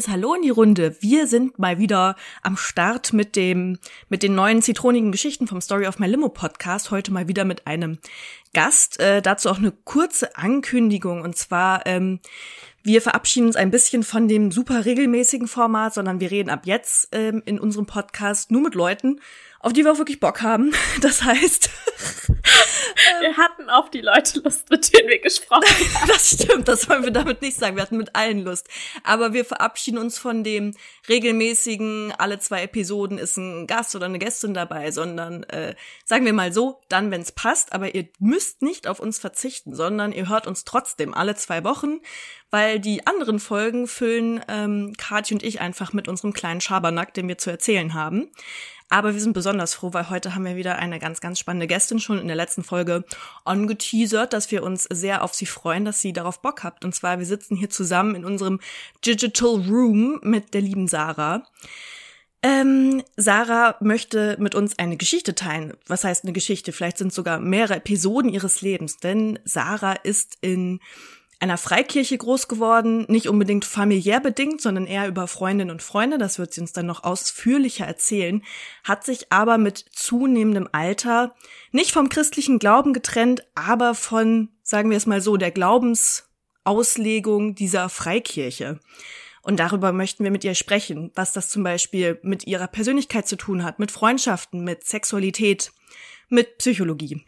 freundliches Hallo in die Runde. Wir sind mal wieder am Start mit den neuen zitronigen Geschichten vom Story of my Limo Podcast. Heute mal wieder mit einem Gast. Dazu auch eine kurze Ankündigung. Und zwar, wir verabschieden uns ein bisschen von dem super regelmäßigen Format, sondern wir reden ab jetzt in unserem Podcast nur mit Leuten, auf die wir auch wirklich Bock haben. Das heißt, wir hatten auf die Leute Lust, mit denen wir gesprochen haben. Das stimmt, das wollen wir damit nicht sagen. Wir hatten mit allen Lust. Aber wir verabschieden uns von dem regelmäßigen, alle 2 Episoden ist ein Gast oder eine Gästin dabei, sondern sagen wir mal so, dann, wenn es passt. Aber ihr müsst nicht auf uns verzichten, sondern ihr hört uns trotzdem alle 2 Wochen, weil die anderen Folgen füllen Katja und ich einfach mit unserem kleinen Schabernack, den wir zu erzählen haben. Aber wir sind besonders froh, weil heute haben wir wieder eine ganz, ganz spannende Gästin schon in der letzten Folge angeteasert, dass wir uns sehr auf sie freuen, dass sie darauf Bock habt. Und zwar, wir sitzen hier zusammen in unserem Digital Room mit der lieben Sarah. Sarah möchte mit uns eine Geschichte teilen. Was heißt eine Geschichte? Vielleicht sind es sogar mehrere Episoden ihres Lebens. Denn Sarah ist in einer Freikirche groß geworden, nicht unbedingt familiär bedingt, sondern eher über Freundinnen und Freunde, das wird sie uns dann noch ausführlicher erzählen, hat sich aber mit zunehmendem Alter nicht vom christlichen Glauben getrennt, aber von, sagen wir es mal so, der Glaubensauslegung dieser Freikirche. Und darüber möchten wir mit ihr sprechen, was das zum Beispiel mit ihrer Persönlichkeit zu tun hat, mit Freundschaften, mit Sexualität, mit Psychologie.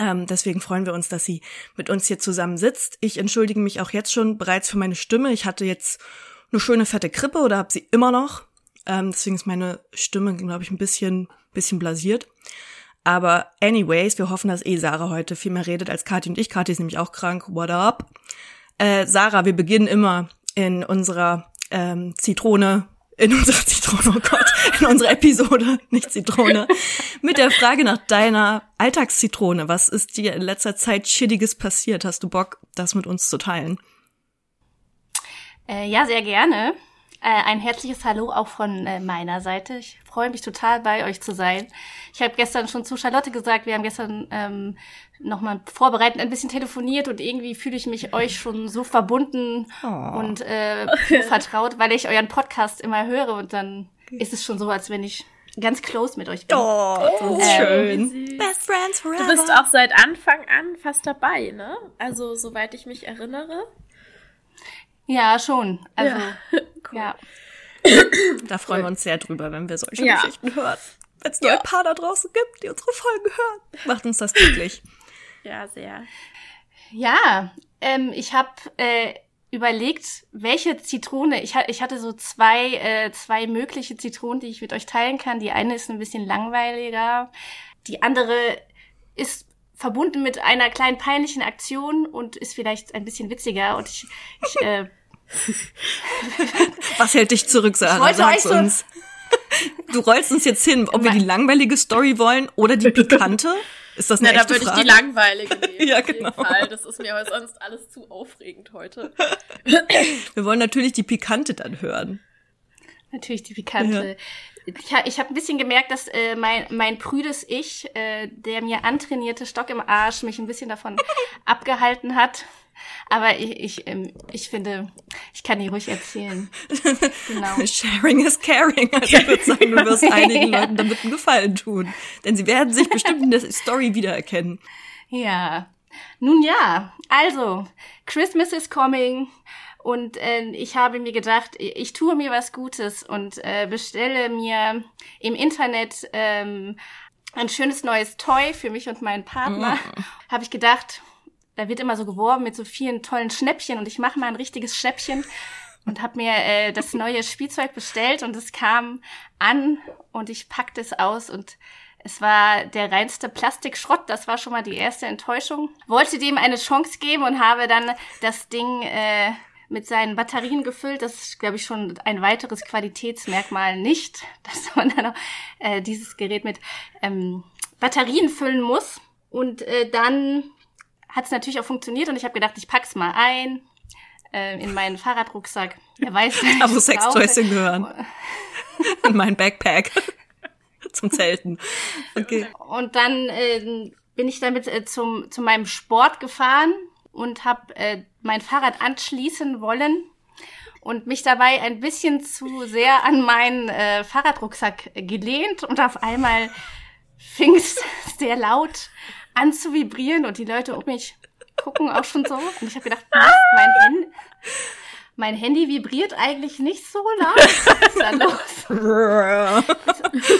Deswegen freuen wir uns, dass sie mit uns hier zusammen sitzt. Ich entschuldige mich auch jetzt schon bereits für meine Stimme. Ich hatte jetzt eine schöne fette Grippe oder habe sie immer noch. Deswegen ist meine Stimme, glaube ich, ein bisschen blasiert. Aber anyways, wir hoffen, dass Sarah heute viel mehr redet als Kathi und ich. Kathi ist nämlich auch krank. What up? Sarah, wir beginnen immer in unserer in unserer Episode, nicht Zitrone, mit der Frage nach deiner Alltagszitrone. Was ist dir in letzter Zeit Schittiges passiert? Hast du Bock, das mit uns zu teilen? Ja, sehr gerne. Ein herzliches Hallo auch von meiner Seite. Ich freue mich total, bei euch zu sein. Ich habe gestern schon zu Charlotte gesagt, wir haben gestern nochmal vorbereitend ein bisschen telefoniert und irgendwie fühle ich mich euch schon so verbunden und vertraut, weil ich euren Podcast immer höre und dann ist es schon so, als wenn ich ganz close mit euch bin. Oh, das ist schön. Best friends forever. Du bist auch seit Anfang an fast dabei, ne? Also, soweit ich mich erinnere. Ja, schon. Also, ja. Cool. Ja. Da freuen wir uns sehr drüber, wenn wir solche Geschichten hören. Wenn es nur ein paar da draußen gibt, die unsere Folgen hören, macht uns das glücklich. Ja, sehr. Ja, ich habe überlegt, welche Zitrone. Ich hatte so zwei mögliche Zitronen, die ich mit euch teilen kann. Die eine ist ein bisschen langweiliger, die andere ist verbunden mit einer kleinen peinlichen Aktion und ist vielleicht ein bisschen witziger. Und ich Was hält dich zurück, Sarah? Sag's uns. Du rollst uns jetzt hin, ob wir die langweilige Story wollen oder die pikante. Ist das eine echte Frage? Ich die langweilige nehmen. Ja, genau. Auf jeden Fall. Das ist mir aber sonst alles zu aufregend heute. Wir wollen natürlich die pikante dann hören. Natürlich die pikante. Ja. Ich habe ein bisschen gemerkt, dass mein prüdes Ich, der mir antrainierte Stock im Arsch, mich ein bisschen davon abgehalten hat. Aber ich finde, ich kann die ruhig erzählen. Genau. Sharing is caring. Also ich würde sagen, du wirst einigen Leuten damit einen Gefallen tun. Denn sie werden sich bestimmt in der Story wiedererkennen. Ja. Nun ja, also, Christmas is coming. Und ich habe mir gedacht, ich tue mir was Gutes und bestelle mir im Internet ein schönes neues Toy für mich und meinen Partner. Habe ich gedacht, da wird immer so geworben mit so vielen tollen Schnäppchen und ich mache mal ein richtiges Schnäppchen und habe mir das neue Spielzeug bestellt und es kam an und ich packte es aus und es war der reinste Plastikschrott, das war schon mal die erste Enttäuschung. Wollte dem eine Chance geben und habe dann das Ding mit seinen Batterien gefüllt. Das ist, glaube ich, schon ein weiteres Qualitätsmerkmal nicht, dass man dann auch, dieses Gerät mit Batterien füllen muss. Und dann hat es natürlich auch funktioniert und ich habe gedacht, ich pack's mal ein in meinen Fahrradrucksack. Er weiß nicht, da wo Sextoys hingehören. In meinen Backpack zum Zelten. Okay. Und dann bin ich damit zu meinem Sport gefahren und habe mein Fahrrad anschließen wollen und mich dabei ein bisschen zu sehr an meinen Fahrradrucksack gelehnt und auf einmal fing es sehr laut an zu vibrieren und die Leute um mich gucken auch schon so. Und ich habe gedacht, mein Handy vibriert eigentlich nicht so laut. Was ist da los?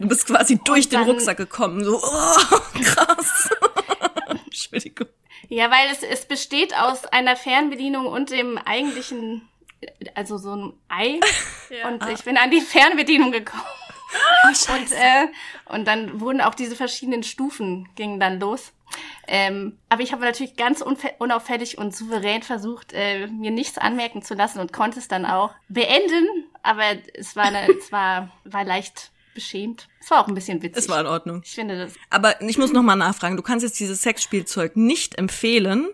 Du bist quasi durch den Rucksack gekommen. So, oh, krass. Entschuldigung. Ja, weil es besteht aus einer Fernbedienung und dem eigentlichen, also so einem Ei. Ja. Und ich bin an die Fernbedienung gekommen. Oh, und dann wurden auch diese verschiedenen Stufen, gingen dann los. Aber ich habe natürlich ganz unauffällig und souverän versucht, mir nichts anmerken zu lassen und konnte es dann auch beenden. Aber es war leicht beschämt. Es war auch ein bisschen witzig. Es war in Ordnung. Ich finde das. Aber ich muss nochmal nachfragen, du kannst jetzt dieses Sexspielzeug nicht empfehlen,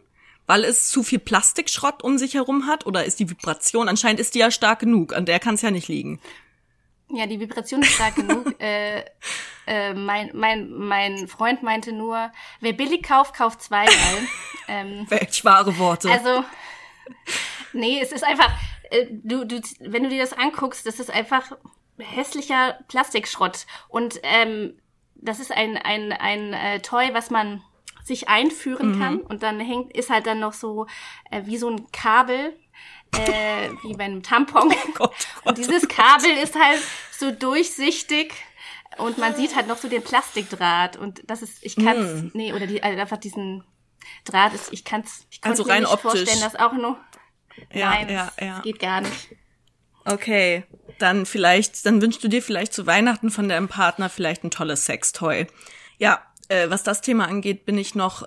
weil es zu viel Plastikschrott um sich herum hat? Oder ist die Vibration, anscheinend ist die ja stark genug, an der kann es ja nicht liegen. Ja, die Vibration ist stark genug. Mein Freund meinte nur, wer billig kauft, kauft zweimal. Welch wahre Worte. Also, nee, es ist einfach, du, wenn du dir das anguckst, das ist einfach hässlicher Plastikschrott. Und das ist ein Toy, was man sich einführen kann. Und dann ist halt dann noch so wie so ein Kabel. Wie bei einem Tampon. Oh Gott, und dieses Kabel ist halt so durchsichtig und man sieht halt noch so den Plastikdraht und das ist, ich kann's, nee, oder einfach diesen Draht ist, ich konnte also rein mir nicht optisch vorstellen, dass auch nur, ja, nein, ja. Geht gar nicht. Okay, dann wünschst du dir vielleicht zu Weihnachten von deinem Partner vielleicht ein tolles Sextoy. Ja. Was das Thema angeht, bin ich noch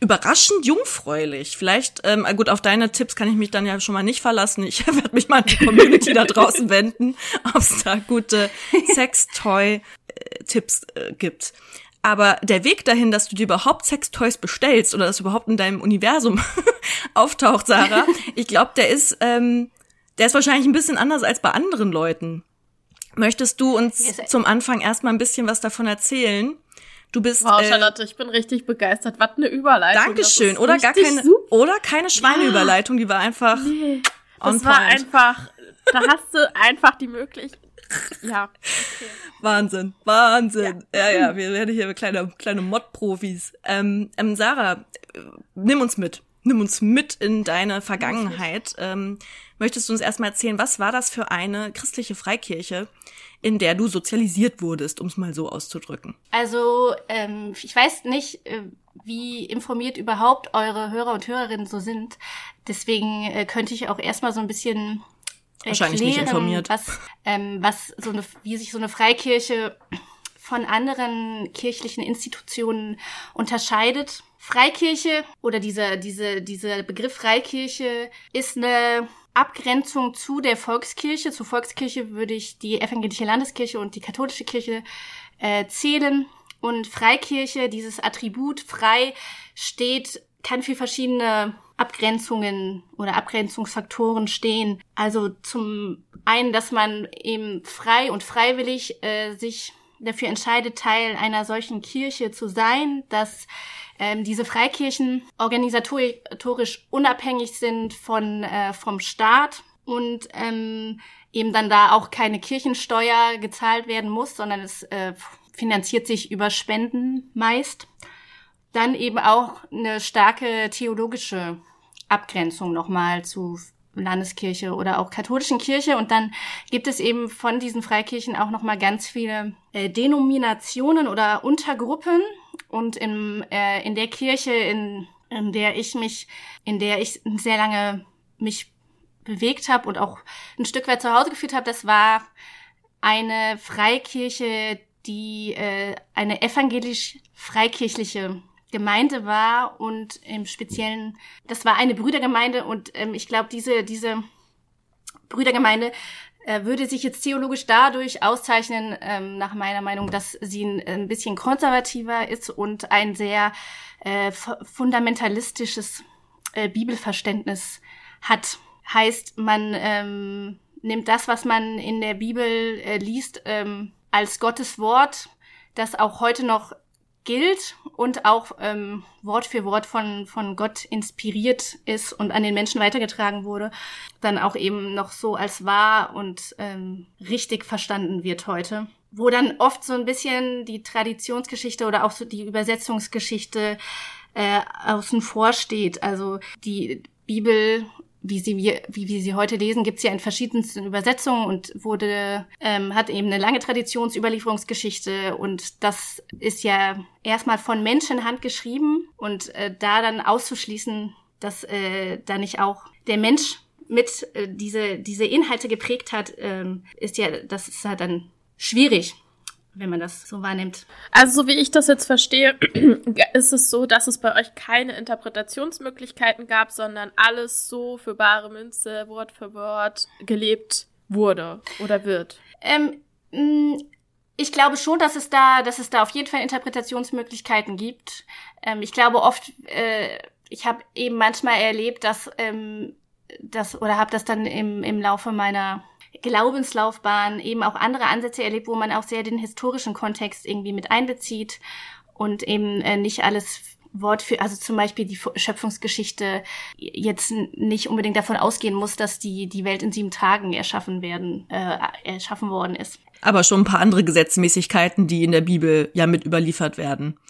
überraschend jungfräulich. Vielleicht, gut, auf deine Tipps kann ich mich dann ja schon mal nicht verlassen. Ich werde mich mal an die Community da draußen wenden, ob es da gute Sextoy-Tipps gibt. Aber der Weg dahin, dass du dir überhaupt Sextoys bestellst oder das überhaupt in deinem Universum auftaucht, Sarah, ich glaube, der ist wahrscheinlich ein bisschen anders als bei anderen Leuten. Möchtest du uns zum Anfang erstmal ein bisschen was davon erzählen? Du bist. Wow, Charlotte, ich bin richtig begeistert. Was eine Überleitung. Dankeschön. Oder gar keine, super. Oder keine Schweineüberleitung, die war einfach. Nee. Das war einfach, da hast du einfach die Möglichkeit. Ja. Okay. Wahnsinn. Ja, wir werden hier kleine Mod-Profis. Sarah, nimm uns mit in deine Vergangenheit. Möchtest du uns erstmal erzählen, was war das für eine christliche Freikirche, in der du sozialisiert wurdest, um es mal so auszudrücken? Also, ich weiß nicht, wie informiert überhaupt eure Hörer und Hörerinnen so sind. Deswegen könnte ich auch erstmal so ein bisschen wahrscheinlich erklären, nicht informiert. Wie sich so eine Freikirche von anderen kirchlichen Institutionen unterscheidet. Freikirche oder dieser Begriff Freikirche ist eine Abgrenzung zu der Volkskirche. Zur Volkskirche würde ich die evangelische Landeskirche und die katholische Kirche zählen. Und Freikirche, dieses Attribut frei, kann für verschiedene Abgrenzungen oder Abgrenzungsfaktoren stehen. Also zum einen, dass man eben frei und freiwillig sich dafür entscheidet, Teil einer solchen Kirche zu sein, dass diese Freikirchen organisatorisch unabhängig sind vom Staat und eben dann da auch keine Kirchensteuer gezahlt werden muss, sondern es finanziert sich über Spenden meist. Dann eben auch eine starke theologische Abgrenzung nochmal zu Landeskirche oder auch katholischen Kirche. Und dann gibt es eben von diesen Freikirchen auch nochmal ganz viele Denominationen oder Untergruppen. Und in der Kirche, in der ich sehr lange mich bewegt habe und auch ein Stück weit zu Hause gefühlt habe, das war eine Freikirche, die eine evangelisch-freikirchliche Gemeinde war und im Speziellen, das war eine Brüdergemeinde und ich glaube, diese Brüdergemeinde würde sich jetzt theologisch dadurch auszeichnen, nach meiner Meinung, dass sie ein bisschen konservativer ist und ein sehr fundamentalistisches Bibelverständnis hat. Heißt, man nimmt das, was man in der Bibel liest, als Gottes Wort, das auch heute noch gilt und auch Wort für Wort von Gott inspiriert ist und an den Menschen weitergetragen wurde, dann auch eben noch so als wahr und richtig verstanden wird heute. Wo dann oft so ein bisschen die Traditionsgeschichte oder auch so die Übersetzungsgeschichte außen vor steht. Also die Bibel, wie wir sie heute lesen, gibt's ja in verschiedensten Übersetzungen und hat eben eine lange Traditionsüberlieferungsgeschichte, und das ist ja erstmal von Menschenhand geschrieben, und da dann auszuschließen, dass da nicht auch der Mensch mit diese Inhalte geprägt hat, das ist halt dann schwierig, wenn man das so wahrnimmt. Also so wie ich das jetzt verstehe, ist es so, dass es bei euch keine Interpretationsmöglichkeiten gab, sondern alles so für bare Münze, Wort für Wort gelebt wurde oder wird. Ich glaube schon, dass es da auf jeden Fall Interpretationsmöglichkeiten gibt. Ich glaube oft, ich habe eben manchmal erlebt, oder habe das dann im Laufe meiner Glaubenslaufbahn eben auch andere Ansätze erlebt, wo man auch sehr den historischen Kontext irgendwie mit einbezieht und eben nicht alles also zum Beispiel die Schöpfungsgeschichte jetzt nicht unbedingt davon ausgehen muss, dass die Welt in 7 Tagen erschaffen worden ist. Aber schon ein paar andere Gesetzmäßigkeiten, die in der Bibel ja mit überliefert werden,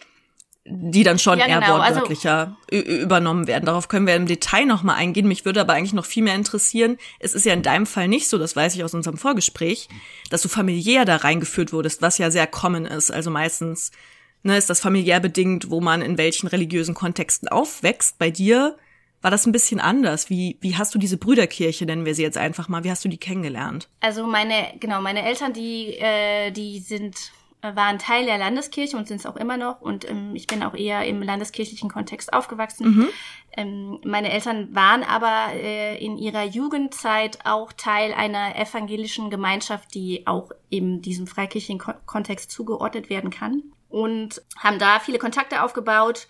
die dann schon eher wortwörtlicher übernommen werden. Darauf können wir im Detail nochmal eingehen. Mich würde aber eigentlich noch viel mehr interessieren. Es ist ja in deinem Fall nicht so, das weiß ich aus unserem Vorgespräch, dass du familiär da reingeführt wurdest, was ja sehr common ist. Also meistens ist das familiär bedingt, wo man in welchen religiösen Kontexten aufwächst. Bei dir war das ein bisschen anders. Wie hast du diese Brüderkirche, nennen wir sie jetzt einfach mal, wie hast du die kennengelernt? Also meine Eltern, waren Teil der Landeskirche und sind es auch immer noch. Und ich bin auch eher im landeskirchlichen Kontext aufgewachsen. Mhm. Meine Eltern waren aber in ihrer Jugendzeit auch Teil einer evangelischen Gemeinschaft, die auch eben diesem freikirchlichen Kontext zugeordnet werden kann. Und haben da viele Kontakte aufgebaut.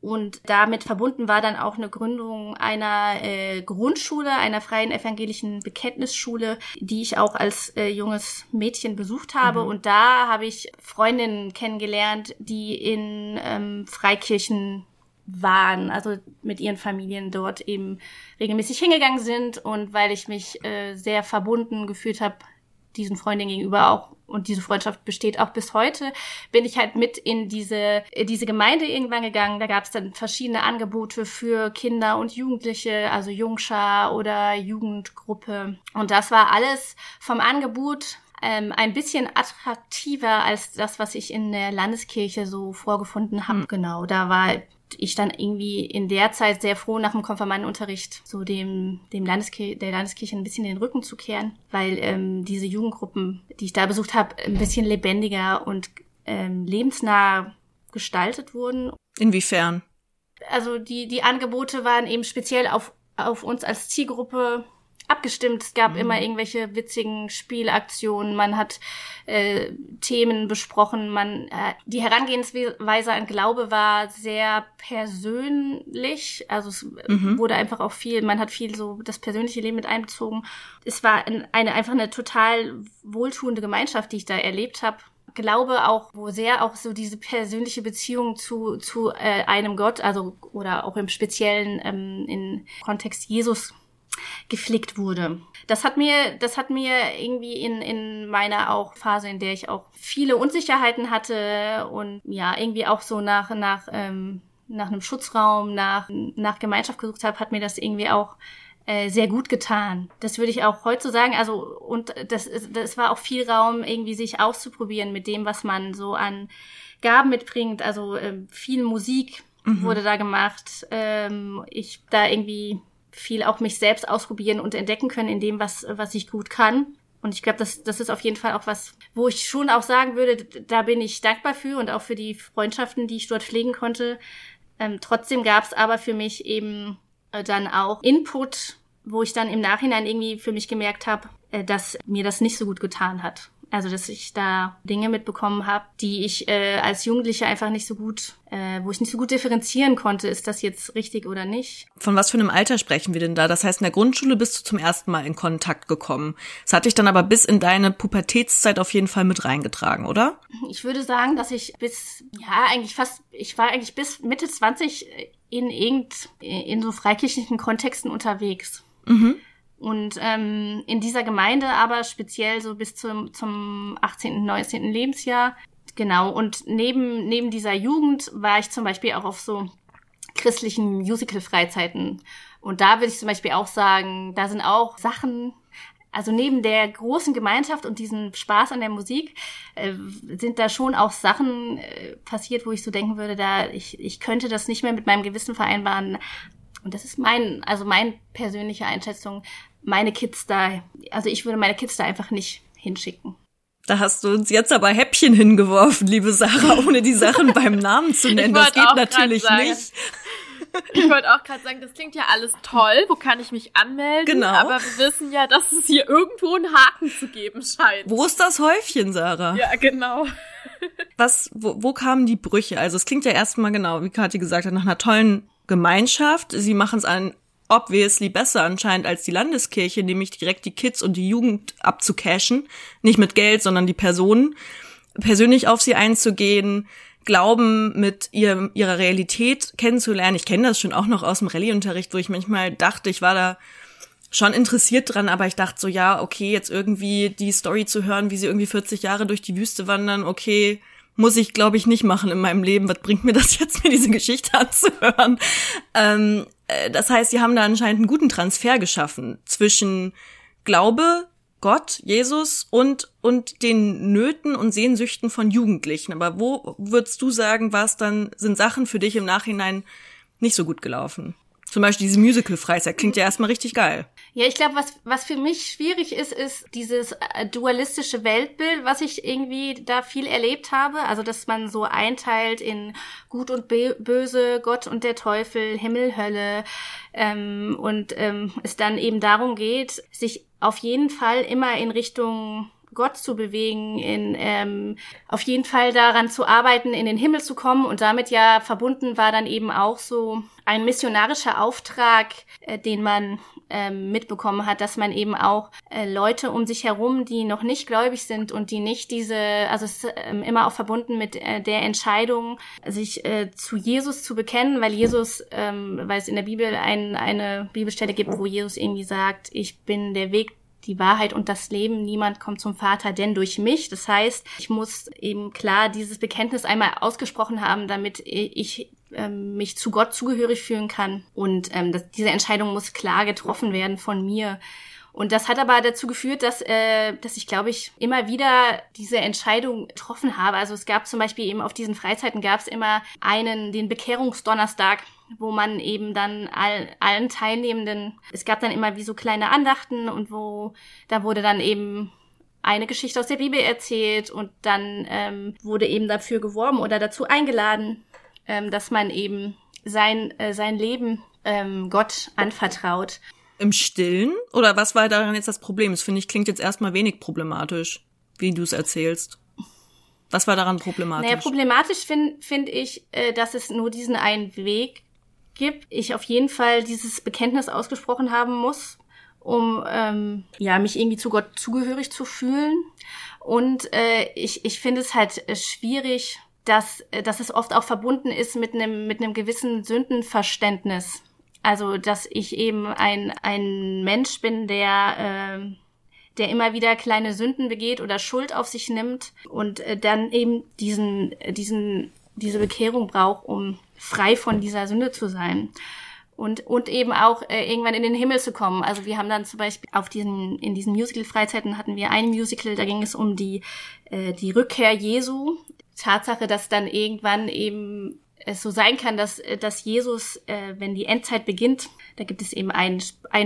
Und damit verbunden war dann auch eine Gründung einer Grundschule, einer freien evangelischen Bekenntnisschule, die ich auch als junges Mädchen besucht habe. Mhm. Und da habe ich Freundinnen kennengelernt, die in Freikirchen waren, also mit ihren Familien dort eben regelmäßig hingegangen sind. Und weil ich mich sehr verbunden gefühlt habe, diesen Freundinnen gegenüber auch, und diese Freundschaft besteht auch bis heute, bin ich halt mit in diese Gemeinde irgendwann gegangen. Da gab es dann verschiedene Angebote für Kinder und Jugendliche, also Jungschar oder Jugendgruppe. Und das war alles vom Angebot ein bisschen attraktiver als das, was ich in der Landeskirche so vorgefunden habe. Mhm. Genau, da war ich dann irgendwie in der Zeit sehr froh, nach dem Konfirmandenunterricht so der Landeskirche ein bisschen den Rücken zu kehren, weil diese Jugendgruppen, die ich da besucht habe, ein bisschen lebendiger und lebensnah gestaltet wurden. Inwiefern? Also die Angebote waren eben speziell auf uns als Zielgruppe abgestimmt. Es gab immer irgendwelche witzigen Spielaktionen, man hat Themen besprochen, die Herangehensweise an Glaube war sehr persönlich, also es wurde einfach auch viel, man hat viel so das persönliche Leben mit einbezogen. Es war einfach eine total wohltuende Gemeinschaft, die ich da erlebt habe. Glaube auch, wo sehr auch so diese persönliche Beziehung zu einem Gott, also oder auch im Speziellen im Kontext Jesus gepflegt wurde. Das hat mir irgendwie in meiner auch Phase, in der ich auch viele Unsicherheiten hatte und ja irgendwie auch so nach einem Schutzraum, nach Gemeinschaft gesucht habe, hat mir das irgendwie auch sehr gut getan. Das würde ich auch heute so sagen. Also und das war auch viel Raum, irgendwie sich auszuprobieren mit dem, was man so an Gaben mitbringt. Also viel Musik wurde da gemacht. Ich da irgendwie viel auch mich selbst ausprobieren und entdecken können in dem, was ich gut kann. Und ich glaube, das ist auf jeden Fall auch was, wo ich schon auch sagen würde, da bin ich dankbar für und auch für die Freundschaften, die ich dort pflegen konnte. Trotzdem gab es aber für mich eben dann auch Input, wo ich dann im Nachhinein irgendwie für mich gemerkt habe, dass mir das nicht so gut getan hat. Also dass ich da Dinge mitbekommen habe, die ich als Jugendliche einfach nicht so gut, wo ich nicht so gut differenzieren konnte, ist das jetzt richtig oder nicht. Von was für einem Alter sprechen wir denn da? Das heißt, in der Grundschule bist du zum ersten Mal in Kontakt gekommen. Das hat dich dann aber bis in deine Pubertätszeit auf jeden Fall mit reingetragen, oder? Ich würde sagen, dass ich bis Mitte 20 in so freikirchlichen Kontexten unterwegs. Mhm. Und in dieser Gemeinde aber speziell so bis zum 18., 19. Lebensjahr. Genau, und neben dieser Jugend war ich zum Beispiel auch auf so christlichen Musical-Freizeiten. Und da würde ich zum Beispiel auch sagen, da sind auch Sachen, also neben der großen Gemeinschaft und diesem Spaß an der Musik, sind da schon auch Sachen passiert, wo ich so denken würde, ich könnte das nicht mehr mit meinem Gewissen vereinbaren. Und das ist meine persönliche Einschätzung, ich würde meine Kids da einfach nicht hinschicken. Da hast du uns jetzt aber Häppchen hingeworfen, liebe Sarah, ohne die Sachen beim Namen zu nennen. Das geht natürlich nicht. Ich wollte auch gerade sagen, das klingt ja alles toll, wo kann ich mich anmelden? Genau. Aber wir wissen ja, dass es hier irgendwo einen Haken zu geben scheint. Wo ist das Häufchen, Sarah? Ja, genau. Wo kamen die Brüche? Also es klingt ja erstmal genau, wie Katja gesagt hat, nach einer tollen Gemeinschaft. Sie machen es obviously besser anscheinend als die Landeskirche, nämlich direkt die Kids und die Jugend abzucashen. Nicht mit Geld, sondern die Personen. Persönlich auf sie einzugehen, Glauben mit ihrer Realität kennenzulernen. Ich kenne das schon auch noch aus dem Rallye-Unterricht, wo ich manchmal dachte, ich war da schon interessiert dran, aber ich dachte so, ja, okay, jetzt irgendwie die Story zu hören, wie sie irgendwie 40 Jahre durch die Wüste wandern, okay, muss ich, glaube ich, nicht machen in meinem Leben. Was bringt mir das jetzt, mir diese Geschichte anzuhören? Das heißt, sie haben da anscheinend einen guten Transfer geschaffen zwischen Glaube, Gott, Jesus und den Nöten und Sehnsüchten von Jugendlichen. Aber wo würdest du sagen, sind Sachen für dich im Nachhinein nicht so gut gelaufen? Zum Beispiel diese Musical-Freizeit klingt ja erstmal richtig geil. Ja, ich glaube, was für mich schwierig ist, ist dieses dualistische Weltbild, was ich irgendwie da viel erlebt habe. Also, dass man so einteilt in Gut und Böse, Gott und der Teufel, Himmel, Hölle. Und es dann eben darum geht, sich auf jeden Fall immer in Richtung Gott zu bewegen, auf jeden Fall daran zu arbeiten, in den Himmel zu kommen. Und damit ja verbunden war dann eben auch so ein missionarischer Auftrag, den man mitbekommen hat, dass man eben auch Leute um sich herum, die noch nicht gläubig sind und die nicht es ist immer auch verbunden mit der Entscheidung, sich zu Jesus zu bekennen, weil es in der Bibel eine Bibelstelle gibt, wo Jesus irgendwie sagt, ich bin der Weg, die Wahrheit und das Leben, niemand kommt zum Vater, denn durch mich. Das heißt, ich muss eben klar dieses Bekenntnis einmal ausgesprochen haben, damit ich mich zu Gott zugehörig fühlen kann. Und diese Entscheidung muss klar getroffen werden von mir. Und das hat aber dazu geführt, dass ich, glaube ich, immer wieder diese Entscheidung getroffen habe. Also es gab zum Beispiel eben auf diesen Freizeiten gab es immer den Bekehrungsdonnerstag, wo man eben dann allen Teilnehmenden, es gab dann immer wie so kleine Andachten und da wurde dann eben eine Geschichte aus der Bibel erzählt und dann wurde eben dafür geworben oder dazu eingeladen, dass man eben sein Leben Gott anvertraut. Im Stillen? Oder was war daran jetzt das Problem? Das finde ich klingt jetzt erstmal wenig problematisch, wie du es erzählst. Was war daran problematisch? Naja, problematisch finde ich, dass es nur diesen einen Weg gibt. Ich auf jeden Fall dieses Bekenntnis ausgesprochen haben muss, um mich irgendwie zu Gott zugehörig zu fühlen. Und ich finde es halt schwierig, dass es oft auch verbunden ist mit einem gewissen Sündenverständnis. Also, dass ich eben ein Mensch bin, der immer wieder kleine Sünden begeht oder Schuld auf sich nimmt und dann eben diese Bekehrung braucht, um frei von dieser Sünde zu sein. Und eben auch irgendwann in den Himmel zu kommen. Also wir haben dann zum Beispiel in diesen Musical-Freizeiten hatten wir ein Musical, da ging es um die Rückkehr Jesu. Tatsache, dass dann irgendwann eben es so sein kann, dass Jesus, wenn die Endzeit beginnt, da gibt es eben ein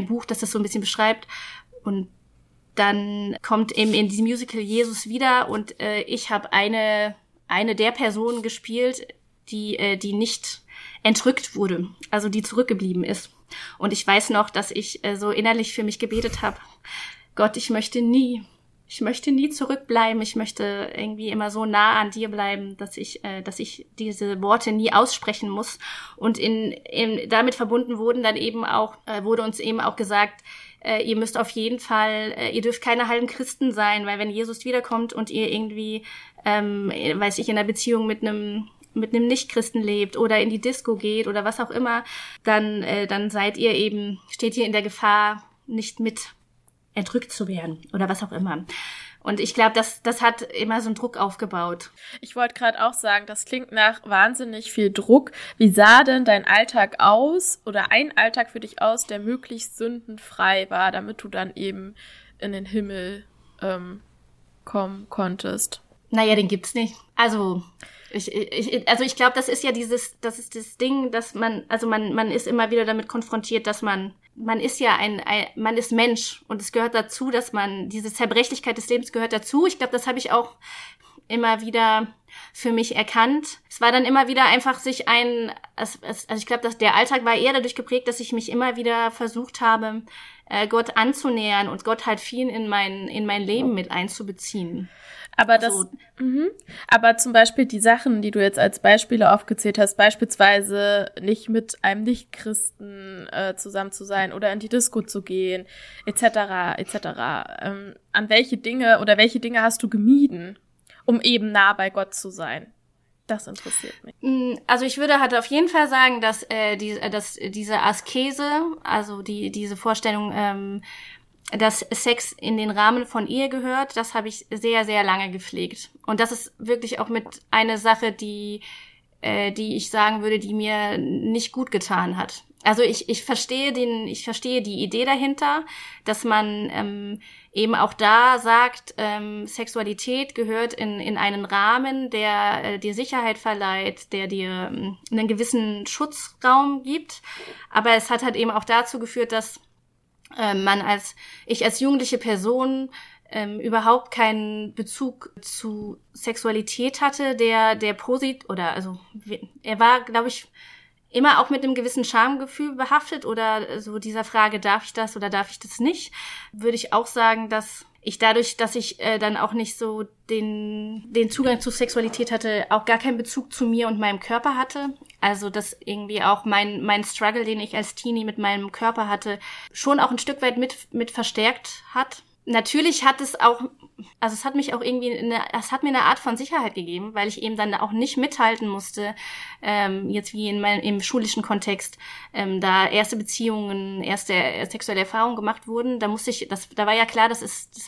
Buch, das das so ein bisschen beschreibt, und dann kommt eben in diesem Musical Jesus wieder und ich habe eine der Personen gespielt, die nicht entrückt wurde, also die zurückgeblieben ist. Und ich weiß noch, dass ich so innerlich für mich gebetet habe, Gott, ich möchte nie ich möchte nie zurückbleiben, ich möchte irgendwie immer so nah an dir bleiben, dass ich diese Worte nie aussprechen muss. Und damit verbunden wurde uns eben auch gesagt, ihr müsst auf jeden Fall, ihr dürft keine halben Christen sein, weil wenn Jesus wiederkommt und ihr irgendwie, in einer Beziehung mit einem Nichtchristen lebt oder in die Disco geht oder was auch immer, dann steht ihr in der Gefahr, nicht mit erdrückt zu werden oder was auch immer. Und ich glaube, das hat immer so einen Druck aufgebaut. Ich wollte gerade auch sagen, das klingt nach wahnsinnig viel Druck. Wie sah denn dein Alltag aus oder ein Alltag für dich aus, der möglichst sündenfrei war, damit du dann eben in den Himmel kommen konntest? Naja, den gibt's nicht. Also ich glaube, das ist ja das Ding, dass man ist immer wieder damit konfrontiert, dass man ist ja man ist Mensch und es gehört dazu, dass diese Zerbrechlichkeit des Lebens gehört dazu. Ich glaube, das habe ich auch immer wieder für mich erkannt. Es war dann immer wieder einfach ich glaube, dass der Alltag war eher dadurch geprägt, dass ich mich immer wieder versucht habe, Gott anzunähern und Gott halt viel in mein Leben mit einzubeziehen. Aber aber zum Beispiel die Sachen, die du jetzt als Beispiele aufgezählt hast, beispielsweise nicht mit einem Nichtchristen zusammen zu sein oder in die Disco zu gehen, etc. An welche Dinge hast du gemieden, um eben nah bei Gott zu sein? Das interessiert mich. Also ich würde halt auf jeden Fall sagen, dass diese Askese, also diese Vorstellung, dass Sex in den Rahmen von Ehe gehört, das habe ich sehr, sehr lange gepflegt. Und das ist wirklich auch mit einer Sache, die ich sagen würde, die mir nicht gut getan hat. Also ich verstehe die Idee dahinter, dass man eben auch da sagt, Sexualität gehört in einen Rahmen, der dir Sicherheit verleiht, der dir einen gewissen Schutzraum gibt. Aber es hat halt eben auch dazu geführt, dass ich als jugendliche Person überhaupt keinen Bezug zu Sexualität hatte, er war, glaube ich, immer auch mit einem gewissen Schamgefühl behaftet oder so dieser Frage, darf ich das oder darf ich das nicht, würde ich auch sagen, dass ich dadurch, dass ich dann auch nicht so den Zugang zu Sexualität hatte, auch gar keinen Bezug zu mir und meinem Körper hatte. Also dass irgendwie auch mein Struggle, den ich als Teenie mit meinem Körper hatte, schon auch ein Stück weit mit verstärkt hat. Natürlich hat es auch, also es hat mich auch irgendwie, es hat mir eine Art von Sicherheit gegeben, weil ich eben dann auch nicht mithalten musste, jetzt wie im schulischen Kontext, da erste Beziehungen, erste sexuelle Erfahrungen gemacht wurden, da war ja klar, da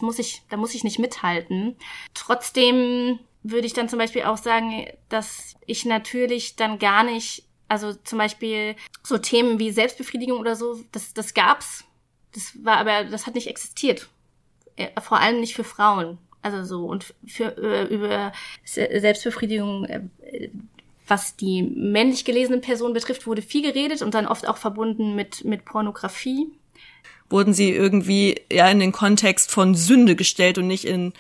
muss ich nicht mithalten. Trotzdem würde ich dann zum Beispiel auch sagen, dass ich natürlich dann gar nicht, also zum Beispiel so Themen wie Selbstbefriedigung oder so, das gab's, das hat nicht existiert. Vor allem nicht für Frauen, also so, und über Selbstbefriedigung, was die männlich gelesenen Personen betrifft, wurde viel geredet und dann oft auch verbunden mit Pornografie. Wurden sie irgendwie ja in den Kontext von Sünde gestellt und nicht mit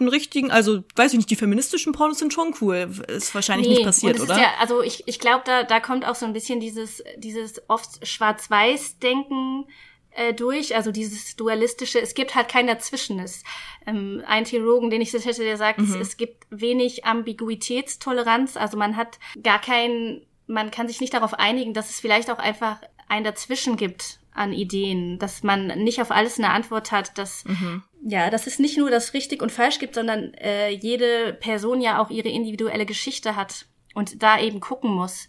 den richtigen, also weiß ich nicht, die feministischen Pornos sind schon cool, ist wahrscheinlich nicht passiert, oder? Ja, also ich glaube, da kommt auch so ein bisschen dieses oft Schwarz-Weiß-Denken durch, also dieses dualistische, es gibt halt kein Dazwischenes. Ein Theologen, den ich das hätte, der sagt, es gibt wenig Ambiguitätstoleranz, also man kann sich nicht darauf einigen, dass es vielleicht auch einfach ein Dazwischen gibt an Ideen, dass man nicht auf alles eine Antwort hat, dass es nicht nur das richtig und falsch gibt, sondern jede Person ja auch ihre individuelle Geschichte hat und da eben gucken muss,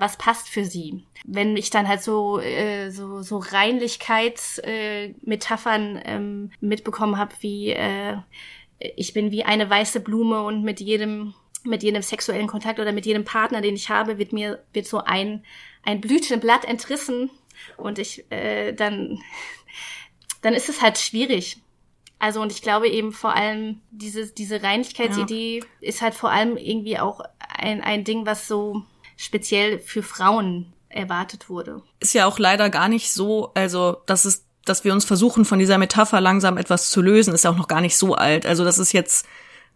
was passt für sie. Wenn ich dann halt so Reinlichkeitsmetaphern mitbekommen habe, wie ich bin wie eine weiße Blume und mit jedem sexuellen Kontakt oder mit jedem Partner, den ich habe, wird so ein Blütenblatt entrissen und ich dann ist es halt schwierig. Also und ich glaube eben vor allem diese Reinlichkeitsidee ist halt vor allem irgendwie auch ein Ding, was so speziell für Frauen erwartet wurde. Ist ja auch leider gar nicht so, also dass wir uns versuchen, von dieser Metapher langsam etwas zu lösen, ist ja auch noch gar nicht so alt. Also das ist jetzt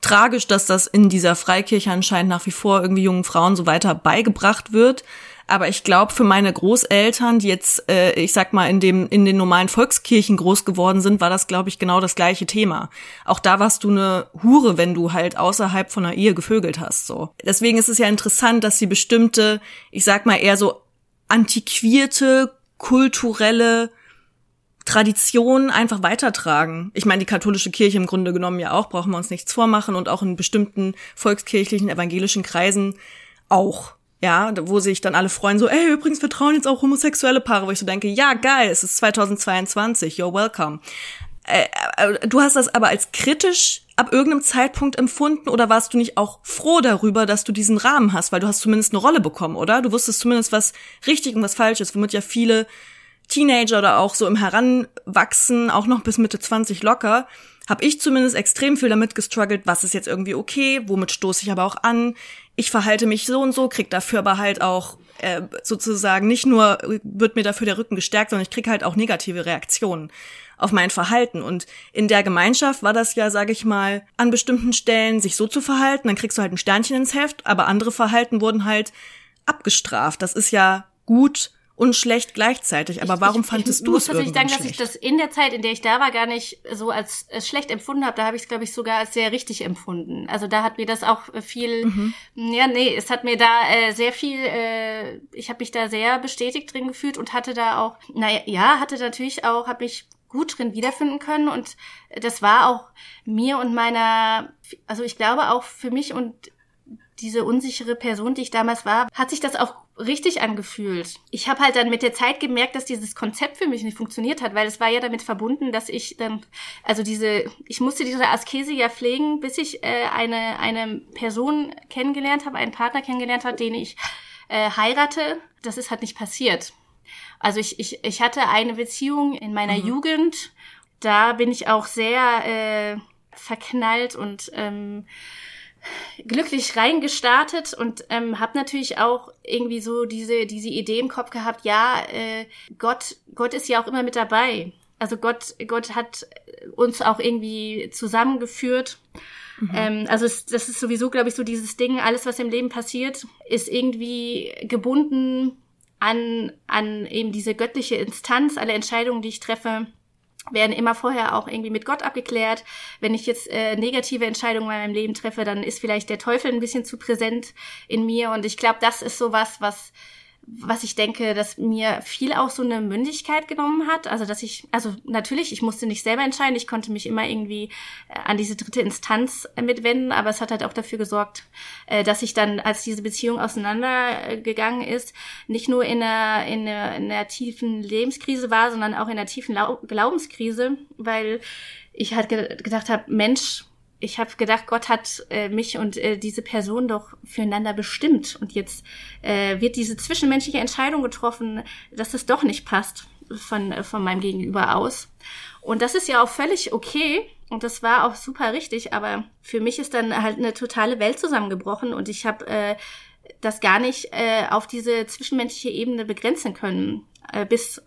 tragisch, dass das in dieser Freikirche anscheinend nach wie vor irgendwie jungen Frauen so weiter beigebracht wird. Aber ich glaube, für meine Großeltern, die jetzt, ich sag mal, in den normalen Volkskirchen groß geworden sind, war das, glaube ich, genau das gleiche Thema. Auch da warst du eine Hure, wenn du halt außerhalb von einer Ehe gevögelt hast, so. Deswegen ist es ja interessant, dass sie bestimmte, ich sag mal, eher so antiquierte, kulturelle Traditionen einfach weitertragen. Ich meine, die katholische Kirche im Grunde genommen ja auch, brauchen wir uns nichts vormachen, und auch in bestimmten volkskirchlichen, evangelischen Kreisen auch. Ja, wo sich dann alle freuen, so, ey, übrigens, wir trauen jetzt auch homosexuelle Paare, wo ich so denke, ja, geil, es ist 2022, you're welcome. Du hast das aber als kritisch ab irgendeinem Zeitpunkt empfunden, oder warst du nicht auch froh darüber, dass du diesen Rahmen hast, weil du hast zumindest eine Rolle bekommen, oder? Du wusstest zumindest, was richtig und was falsch ist, womit ja viele Teenager oder auch so im Heranwachsen, auch noch bis Mitte 20 locker, habe ich zumindest extrem viel damit gestruggelt, was ist jetzt irgendwie okay, womit stoße ich aber auch an, ich verhalte mich so und so, krieg dafür aber halt auch sozusagen, nicht nur wird mir dafür der Rücken gestärkt, sondern ich krieg halt auch negative Reaktionen auf mein Verhalten. Und in der Gemeinschaft war das ja, sage ich mal, an bestimmten Stellen sich so zu verhalten, dann kriegst du halt ein Sternchen ins Heft, aber andere Verhalten wurden halt abgestraft. Das ist ja gut und schlecht gleichzeitig. Aber warum fandest du es irgendwann schlecht? Ich muss tatsächlich sagen, dass ich das in der Zeit, in der ich da war, gar nicht so als schlecht empfunden habe. Da habe ich es, glaube ich, sogar als sehr richtig empfunden. Also da hat mir das auch viel, es hat mir da sehr viel, ich habe mich da sehr bestätigt drin gefühlt und hatte da auch, habe mich gut drin wiederfinden können, und das war auch mir und meiner, also ich glaube auch für mich und diese unsichere Person, die ich damals war, hat sich das auch richtig angefühlt. Ich habe halt dann mit der Zeit gemerkt, dass dieses Konzept für mich nicht funktioniert hat, weil es war ja damit verbunden, dass ich dann, also ich musste diese Askese ja pflegen, bis ich eine Person kennengelernt habe, einen Partner kennengelernt habe, den ich heirate. Das ist halt nicht passiert. Also ich hatte eine Beziehung in meiner Jugend, da bin ich auch sehr verknallt und glücklich reingestartet und habe natürlich auch irgendwie so diese Idee im Kopf gehabt, Gott ist ja auch immer mit dabei. Also Gott hat uns auch irgendwie zusammengeführt. Also das ist sowieso, glaube ich, so dieses Ding, alles, was im Leben passiert, ist irgendwie gebunden an eben diese göttliche Instanz. Alle Entscheidungen, die ich treffe, werden immer vorher auch irgendwie mit Gott abgeklärt. Wenn ich jetzt negative Entscheidungen in meinem Leben treffe, dann ist vielleicht der Teufel ein bisschen zu präsent in mir. Und ich glaube, das ist sowas, was ich denke, dass mir viel auch so eine Mündigkeit genommen hat. Also ich musste nicht selber entscheiden. Ich konnte mich immer irgendwie an diese dritte Instanz mitwenden. Aber es hat halt auch dafür gesorgt, dass ich dann, als diese Beziehung auseinandergegangen ist, nicht nur in einer tiefen Lebenskrise war, sondern auch in einer tiefen Glaubenskrise, weil ich halt gedacht habe, Mensch, ich habe gedacht, Gott hat mich und diese Person doch füreinander bestimmt. Und jetzt wird diese zwischenmenschliche Entscheidung getroffen, dass es doch nicht passt von meinem Gegenüber aus. Und das ist ja auch völlig okay. Und das war auch super richtig. Aber für mich ist dann halt eine totale Welt zusammengebrochen. Und ich habe das gar nicht auf diese zwischenmenschliche Ebene begrenzen können. Bis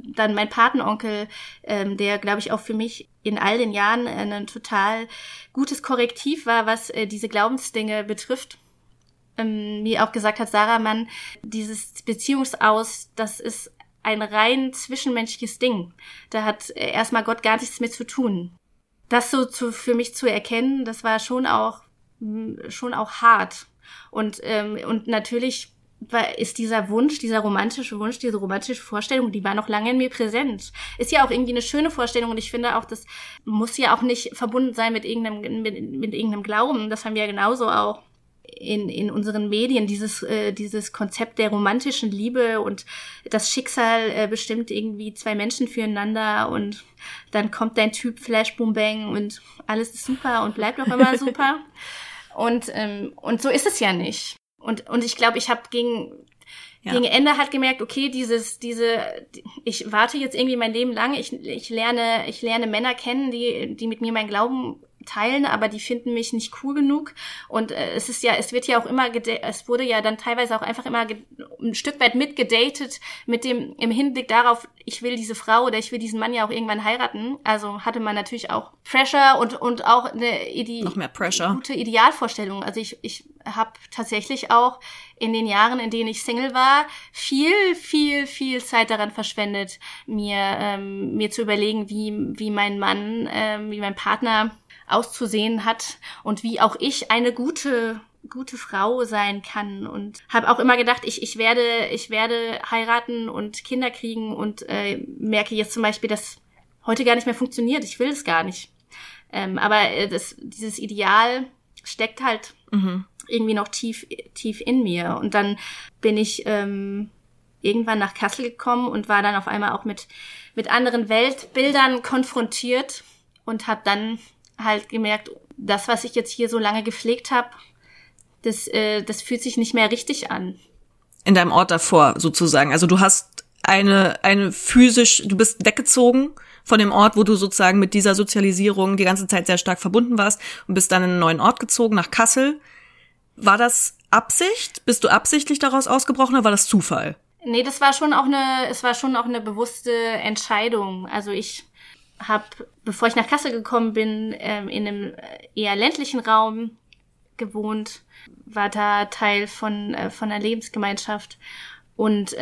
dann mein Patenonkel, der, glaube ich, auch für mich in all den Jahren ein total gutes Korrektiv war, was diese Glaubensdinge betrifft, mir auch gesagt hat, Sarah, Mann, dieses Beziehungsaus, das ist ein rein zwischenmenschliches Ding. Da hat erstmal Gott gar nichts mit zu tun. Das so für mich zu erkennen, das war schon auch hart. Und natürlich ist diese romantische Vorstellung, die war noch lange in mir präsent. Ist ja auch irgendwie eine schöne Vorstellung, und ich finde auch, das muss ja auch nicht verbunden sein mit irgendeinem Glauben. Das haben wir ja genauso auch in unseren Medien, dieses Konzept der romantischen Liebe, und das Schicksal bestimmt irgendwie zwei Menschen füreinander, und dann kommt dein Typ, Flash, Boom, Bang, und alles ist super und bleibt auch immer super. Und so ist es ja nicht. Und ich glaube, ich habe gegen Ende halt gemerkt, okay, ich warte jetzt irgendwie mein Leben lang, ich lerne Männer kennen, die mit mir meinen Glauben teilen, aber die finden mich nicht cool genug. Und es wurde ja dann teilweise auch einfach immer ein Stück weit mitgedatet mit dem, im Hinblick darauf, ich will diese Frau oder ich will diesen Mann ja auch irgendwann heiraten. Also hatte man natürlich auch Pressure und auch eine gute Idealvorstellung. Also ich habe tatsächlich auch in den Jahren, in denen ich Single war, viel Zeit daran verschwendet, mir zu überlegen, wie mein Mann, wie mein Partner auszusehen hat und wie auch ich eine gute Frau sein kann, und habe auch immer gedacht, ich werde heiraten und Kinder kriegen, und merke jetzt zum Beispiel, dass heute gar nicht mehr funktioniert. Ich will es gar nicht. Aber dieses Ideal steckt halt irgendwie noch tief in mir. Und dann bin ich irgendwann nach Kassel gekommen und war dann auf einmal auch mit anderen Weltbildern konfrontiert und habe dann halt gemerkt, das, was ich jetzt hier so lange gepflegt habe, das fühlt sich nicht mehr richtig an. In deinem Ort davor sozusagen. Also du hast du bist weggezogen von dem Ort, wo du sozusagen mit dieser Sozialisierung die ganze Zeit sehr stark verbunden warst, und bist dann in einen neuen Ort gezogen, nach Kassel. War das Absicht? Bist du absichtlich daraus ausgebrochen oder war das Zufall? Nee, es war schon auch eine bewusste Entscheidung. Also ich habe, bevor ich nach Kassel gekommen bin, in einem eher ländlichen Raum gewohnt, war da Teil von einer Lebensgemeinschaft, und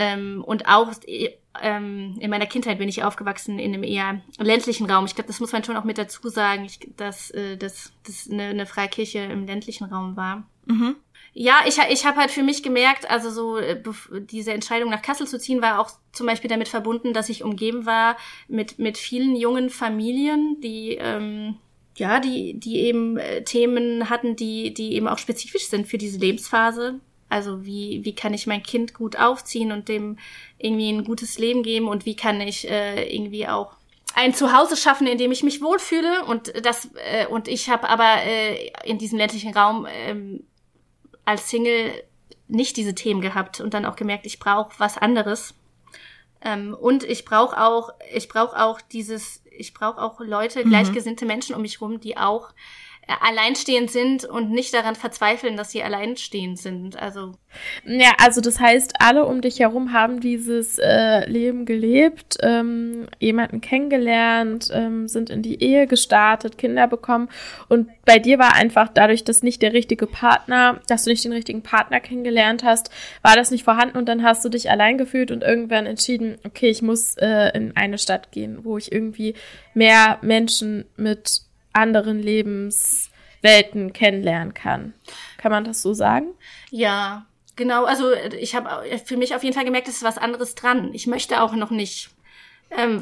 auch in meiner Kindheit bin ich aufgewachsen in einem eher ländlichen Raum. Ich glaube, das muss man schon auch mit dazu sagen, dass eine freie Kirche im ländlichen Raum war. Mhm. Ja, ich habe halt für mich gemerkt, also so diese Entscheidung nach Kassel zu ziehen, war auch zum Beispiel damit verbunden, dass ich umgeben war mit vielen jungen Familien, die eben Themen hatten, die eben auch spezifisch sind für diese Lebensphase. Also wie kann ich mein Kind gut aufziehen und dem irgendwie ein gutes Leben geben, und wie kann ich irgendwie auch ein Zuhause schaffen, in dem ich mich wohlfühle. Und ich habe aber in diesem ländlichen Raum als Single nicht diese Themen gehabt und dann auch gemerkt, ich brauche was anderes. Und ich brauche auch Leute, gleichgesinnte Menschen um mich rum, die auch alleinstehend sind und nicht daran verzweifeln, dass sie alleinstehend sind. Also ja, also das heißt, alle um dich herum haben dieses Leben gelebt, jemanden kennengelernt, sind in die Ehe gestartet, Kinder bekommen, und bei dir war einfach dadurch, dass du nicht den richtigen Partner kennengelernt hast, war das nicht vorhanden, und dann hast du dich allein gefühlt und irgendwann entschieden, okay, ich muss in eine Stadt gehen, wo ich irgendwie mehr Menschen mit anderen Lebenswelten kennenlernen kann. Kann man das so sagen? Ja, genau. Also ich habe für mich auf jeden Fall gemerkt, es ist was anderes dran. Ich möchte auch noch nicht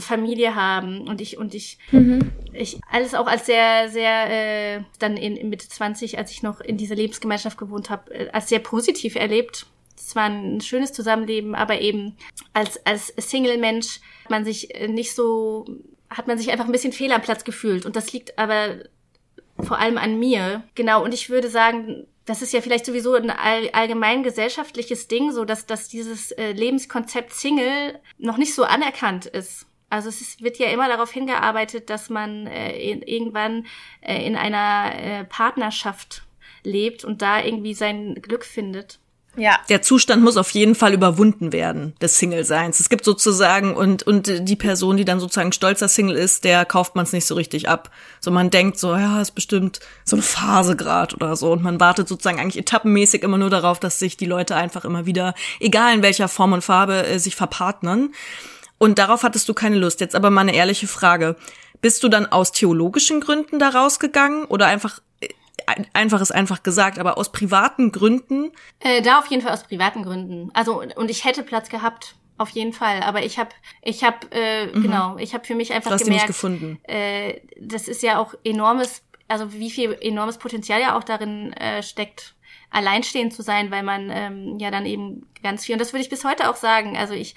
Familie haben, und ich alles auch als sehr, sehr dann in Mitte 20, als ich noch in dieser Lebensgemeinschaft gewohnt habe, als sehr positiv erlebt. Es war ein schönes Zusammenleben, aber eben als Single-Mensch hat man sich einfach ein bisschen fehl am Platz gefühlt. Und das liegt aber vor allem an mir. Genau, und ich würde sagen, das ist ja vielleicht sowieso ein allgemein gesellschaftliches Ding, so dass dieses Lebenskonzept Single noch nicht so anerkannt ist. Also wird ja immer darauf hingearbeitet, dass man irgendwann in einer Partnerschaft lebt und da irgendwie sein Glück findet. Ja. Der Zustand muss auf jeden Fall überwunden werden, des Single-Seins. Es gibt sozusagen, und die Person, die dann sozusagen stolzer Single ist, der kauft man es nicht so richtig ab. So, man denkt so, ja, ist bestimmt so eine Phase gerade oder so. Und man wartet sozusagen eigentlich etappenmäßig immer nur darauf, dass sich die Leute einfach immer wieder, egal in welcher Form und Farbe, sich verpartnern. Und darauf hattest du keine Lust. Jetzt aber mal eine ehrliche Frage. Bist du dann aus theologischen Gründen da rausgegangen oder einfach ist einfach gesagt, aber aus privaten Gründen? Da auf jeden Fall aus privaten Gründen. Also, und ich hätte Platz gehabt, auf jeden Fall. Aber ich habe für mich einfach gemerkt, gefunden. Das ist ja auch enormes, also wie viel enormes Potenzial ja auch darin steckt, alleinstehend zu sein, weil man ja dann eben ganz viel, und das würde ich bis heute auch sagen, also ich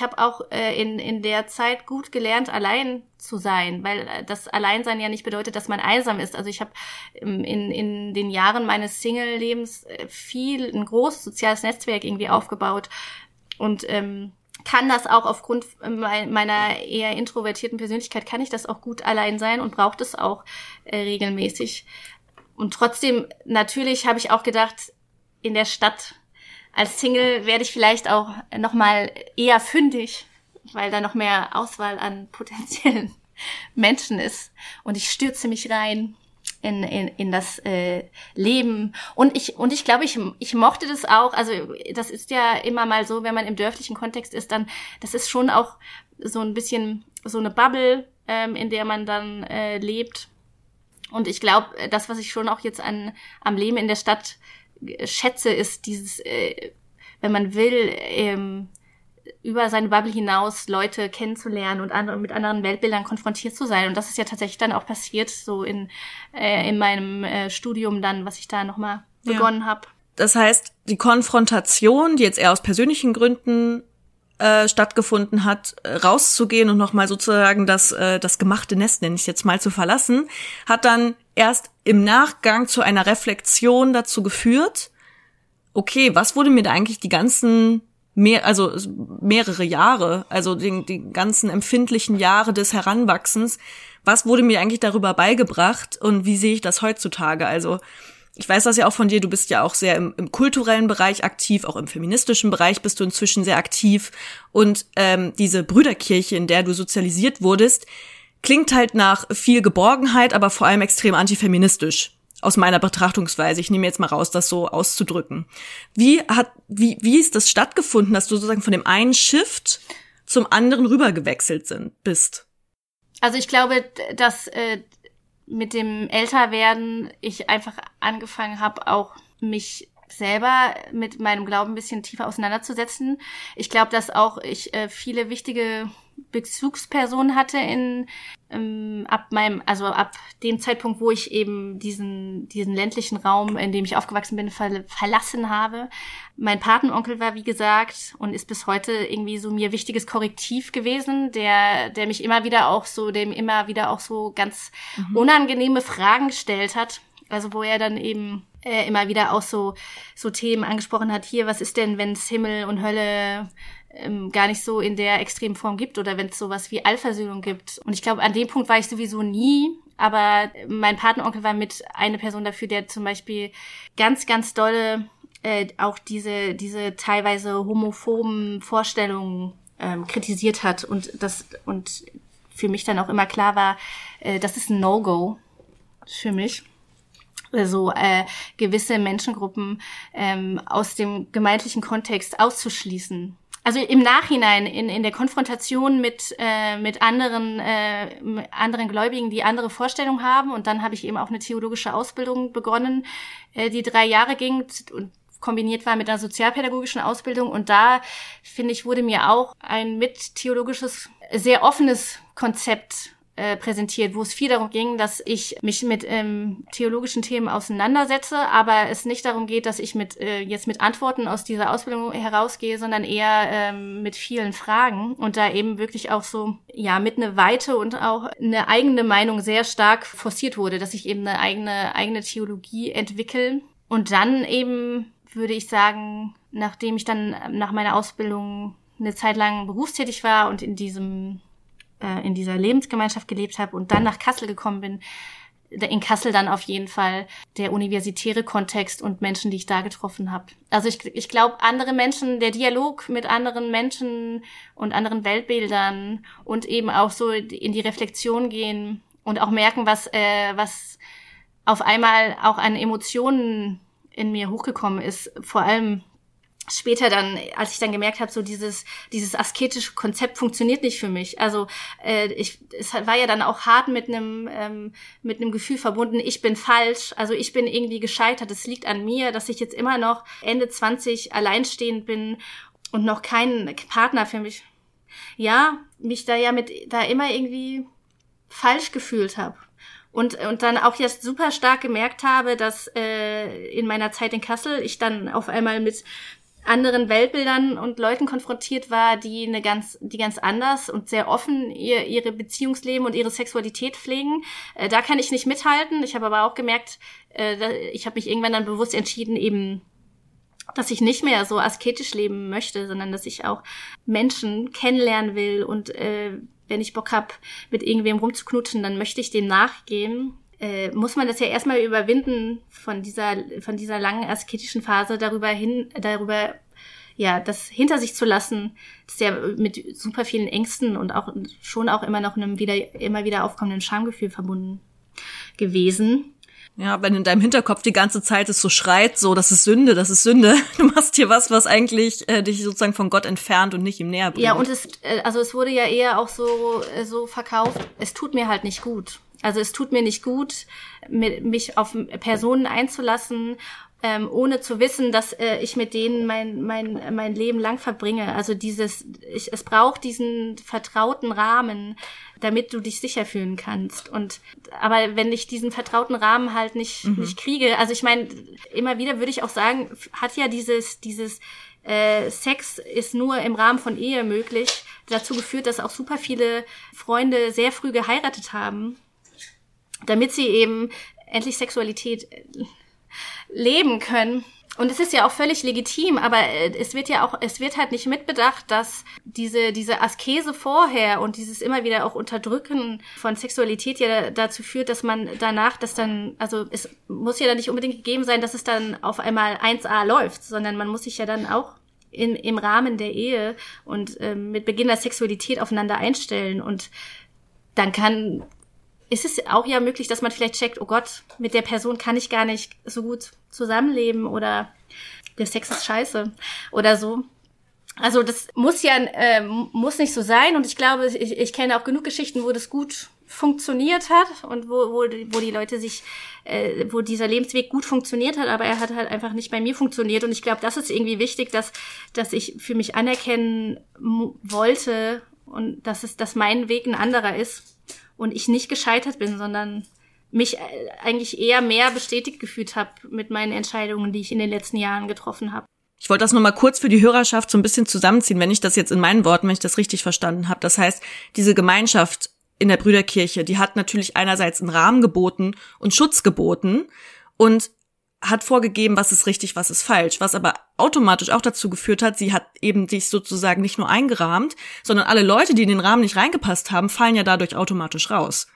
habe auch in der Zeit gut gelernt, allein zu sein, weil das Alleinsein ja nicht bedeutet, dass man einsam ist. Also ich habe in den Jahren meines Single-Lebens ein großes soziales Netzwerk irgendwie aufgebaut, und kann das auch aufgrund meiner eher introvertierten Persönlichkeit, kann ich das auch gut allein sein und braucht es auch regelmäßig. Und trotzdem, natürlich habe ich auch gedacht, in der Stadt als Single werde ich vielleicht auch noch mal eher fündig, weil da noch mehr Auswahl an potenziellen Menschen ist. Und ich stürze mich rein in das Leben. Und ich glaube, ich mochte das auch. Also das ist ja immer mal so, wenn man im dörflichen Kontext ist, dann, das ist schon auch so ein bisschen so eine Bubble, in der man dann lebt. Und ich glaube, das, was ich schon auch jetzt am Leben in der Stadt schätze, ist dieses, wenn man will, über seine Bubble hinaus Leute kennenzulernen und mit anderen Weltbildern konfrontiert zu sein. Und das ist ja tatsächlich dann auch passiert, so in meinem Studium dann, was ich da nochmal begonnen habe. Das heißt, die Konfrontation, die jetzt eher aus persönlichen Gründen stattgefunden hat, rauszugehen und nochmal sozusagen das gemachte Nest, nenne ich es jetzt mal, zu verlassen, hat dann erst im Nachgang zu einer Reflexion dazu geführt, okay, was wurde mir da eigentlich die ganzen mehrere Jahre, also die ganzen empfindlichen Jahre des Heranwachsens, was wurde mir eigentlich darüber beigebracht und wie sehe ich das heutzutage? Also ich weiß das ja auch von dir, du bist ja auch sehr im kulturellen Bereich aktiv, auch im feministischen Bereich bist du inzwischen sehr aktiv. Und diese Brüderkirche, in der du sozialisiert wurdest, klingt halt nach viel Geborgenheit, aber vor allem extrem antifeministisch aus meiner Betrachtungsweise. Ich nehme jetzt mal raus, das so auszudrücken. Wie ist das stattgefunden, dass du sozusagen von dem einen Shift zum anderen rübergewechselt bist? Also ich glaube, dass mit dem Älterwerden ich einfach angefangen habe, auch mich selber mit meinem Glauben ein bisschen tiefer auseinanderzusetzen. Ich glaube, dass auch ich viele wichtige Bezugspersonen hatte ab dem Zeitpunkt, wo ich eben diesen ländlichen Raum, in dem ich aufgewachsen bin, verlassen habe. Mein Patenonkel war, wie gesagt, und ist bis heute irgendwie so mir wichtiges Korrektiv gewesen, der mich immer wieder auch so ganz unangenehme Fragen gestellt hat. Also wo er dann eben immer wieder auch so Themen angesprochen hat, hier, was ist denn, wenn es Himmel und Hölle gar nicht so in der extremen Form gibt oder wenn es sowas wie Allversöhnung gibt. Und ich glaube, an dem Punkt war ich sowieso nie, aber mein Patenonkel war mit eine Person dafür, der zum Beispiel ganz, ganz dolle auch diese teilweise homophoben Vorstellungen kritisiert hat und für mich dann auch immer klar war, das ist ein No-Go für mich. Also gewisse Menschengruppen aus dem gemeindlichen Kontext auszuschließen. Also im Nachhinein, in der Konfrontation mit anderen Gläubigen, die andere Vorstellungen haben. Und dann habe ich eben auch eine theologische Ausbildung begonnen, die 3 Jahre ging und kombiniert war mit einer sozialpädagogischen Ausbildung. Und da, finde ich, wurde mir auch ein mit theologisches, sehr offenes Konzept präsentiert, wo es viel darum ging, dass ich mich mit theologischen Themen auseinandersetze, aber es nicht darum geht, dass ich mit Antworten aus dieser Ausbildung herausgehe, sondern eher mit vielen Fragen und da eben wirklich auch so, ja, mit eine Weite und auch eine eigene Meinung sehr stark forciert wurde, dass ich eben eine eigene Theologie entwickle. Und dann eben, würde ich sagen, nachdem ich dann nach meiner Ausbildung eine Zeit lang berufstätig war und in dieser Lebensgemeinschaft gelebt habe und dann nach Kassel gekommen bin, in Kassel dann auf jeden Fall der universitäre Kontext und Menschen, die ich da getroffen habe. Also ich glaube, andere Menschen, der Dialog mit anderen Menschen und anderen Weltbildern und eben auch so in die Reflexion gehen und auch merken, was auf einmal auch an Emotionen in mir hochgekommen ist, vor allem später dann, als ich dann gemerkt habe, so dieses asketische Konzept funktioniert nicht für mich. Also es war ja dann auch hart mit einem Gefühl verbunden, ich bin falsch, also ich bin irgendwie gescheitert. Es liegt an mir, dass ich jetzt immer noch Ende 20 alleinstehend bin und noch keinen Partner für mich. Ja, mich da immer irgendwie falsch gefühlt habe. Und dann auch jetzt super stark gemerkt habe, dass in meiner Zeit in Kassel ich dann auf einmal mit anderen Weltbildern und Leuten konfrontiert war, die ganz anders und sehr offen ihre Beziehungsleben und ihre Sexualität pflegen. Da kann ich nicht mithalten. Ich habe aber auch gemerkt, ich habe mich irgendwann dann bewusst entschieden, eben dass ich nicht mehr so asketisch leben möchte, sondern dass ich auch Menschen kennenlernen will und wenn ich Bock habe, mit irgendwem rumzuknutschen, dann möchte ich dem nachgehen. Muss man das ja erstmal überwinden von dieser langen asketischen Phase das hinter sich zu lassen, das ist ja mit super vielen Ängsten und auch immer noch einem immer wieder aufkommenden Schamgefühl verbunden gewesen. Ja, wenn in deinem Hinterkopf die ganze Zeit es so schreit, so, das ist Sünde, du machst hier was eigentlich dich sozusagen von Gott entfernt und nicht ihm näher bringt. Ja, und es wurde ja eher auch so verkauft, es tut mir halt nicht gut. Also es tut mir nicht gut, mich auf Personen einzulassen, ohne zu wissen, dass ich mit denen mein Leben lang verbringe. Also es braucht diesen vertrauten Rahmen, damit du dich sicher fühlen kannst. Aber wenn ich diesen vertrauten Rahmen halt nicht kriege, also ich meine, immer wieder würde ich auch sagen, hat ja dieses Sex ist nur im Rahmen von Ehe möglich, dazu geführt, dass auch super viele Freunde sehr früh geheiratet haben, damit sie eben endlich Sexualität leben können. Und es ist ja auch völlig legitim, aber es wird halt nicht mitbedacht, dass diese Askese vorher und dieses immer wieder auch Unterdrücken von Sexualität ja dazu führt, dass man danach es muss ja dann nicht unbedingt gegeben sein, dass es dann auf einmal 1A läuft, sondern man muss sich ja dann auch im Rahmen der Ehe und mit Beginn der Sexualität aufeinander einstellen und dann ist es auch ja möglich, dass man vielleicht checkt, oh Gott, mit der Person kann ich gar nicht so gut zusammenleben oder der Sex ist scheiße oder so. Also das muss ja muss nicht so sein und ich glaube, ich kenne auch genug Geschichten, wo das gut funktioniert hat und wo die Leute wo dieser Lebensweg gut funktioniert hat, aber er hat halt einfach nicht bei mir funktioniert und ich glaube, das ist irgendwie wichtig, dass ich für mich anerkennen wollte und dass mein Weg ein anderer ist. Und ich nicht gescheitert bin, sondern mich eigentlich eher mehr bestätigt gefühlt habe mit meinen Entscheidungen, die ich in den letzten Jahren getroffen habe. Ich wollte das nochmal kurz für die Hörerschaft so ein bisschen zusammenziehen, wenn ich das jetzt in meinen Worten, wenn ich das richtig verstanden habe. Das heißt, diese Gemeinschaft in der Brüderkirche, die hat natürlich einerseits einen Rahmen geboten und Schutz geboten und hat vorgegeben, was ist richtig, was ist falsch, was aber automatisch auch dazu geführt hat, sie hat eben sich sozusagen nicht nur eingerahmt, sondern alle Leute, die in den Rahmen nicht reingepasst haben, fallen ja dadurch automatisch raus,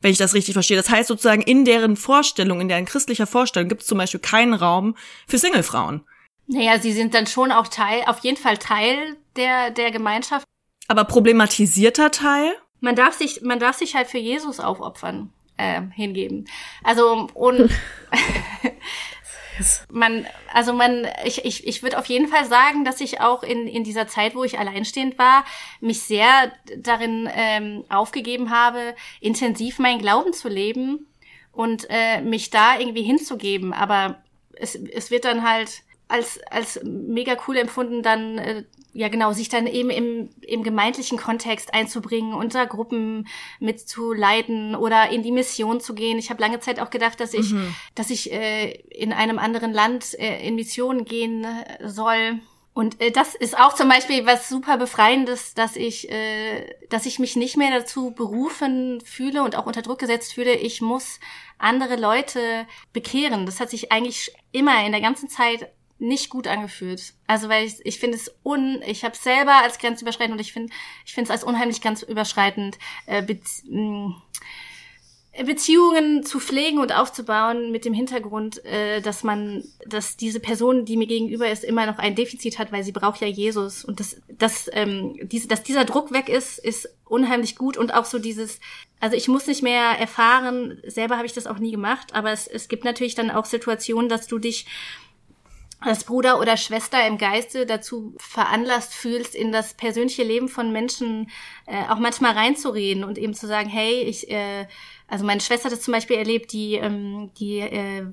wenn ich das richtig verstehe. Das heißt sozusagen, in deren christlicher Vorstellung gibt es zum Beispiel keinen Raum für Singlefrauen. Naja, sie sind dann schon auch auf jeden Fall Teil der Gemeinschaft. Aber problematisierter Teil? Man darf sich halt für Jesus aufopfern. Hingeben. Also und ich würde auf jeden Fall sagen, dass ich auch in dieser Zeit, wo ich alleinstehend war, mich sehr darin aufgegeben habe, intensiv meinen Glauben zu leben und mich da irgendwie hinzugeben. Aber es wird dann halt als mega cool empfunden, dann sich dann eben im gemeindlichen Kontext einzubringen, unter Gruppen mitzuleiten oder in die Mission zu gehen. Ich habe lange Zeit auch gedacht, dass ich in einem anderen Land in Mission gehen soll. Und das ist auch zum Beispiel was super Befreiendes, dass ich mich nicht mehr dazu berufen fühle und auch unter Druck gesetzt fühle, ich muss andere Leute bekehren. Das hat sich eigentlich immer in der ganzen Zeit nicht gut angefühlt. Also weil ich finde es ich habe selber als grenzüberschreitend und ich finde es als unheimlich grenzüberschreitend Beziehungen zu pflegen und aufzubauen mit dem Hintergrund, dass diese Person, die mir gegenüber ist, immer noch ein Defizit hat, weil sie braucht ja Jesus und dass dieser Druck weg ist unheimlich gut und auch so also ich muss nicht mehr erfahren, selber habe ich das auch nie gemacht, aber es gibt natürlich dann auch Situationen, dass du dich als Bruder oder Schwester im Geiste dazu veranlasst fühlst, in das persönliche Leben von Menschen auch manchmal reinzureden und eben zu sagen, hey, also meine Schwester hat das zum Beispiel erlebt, die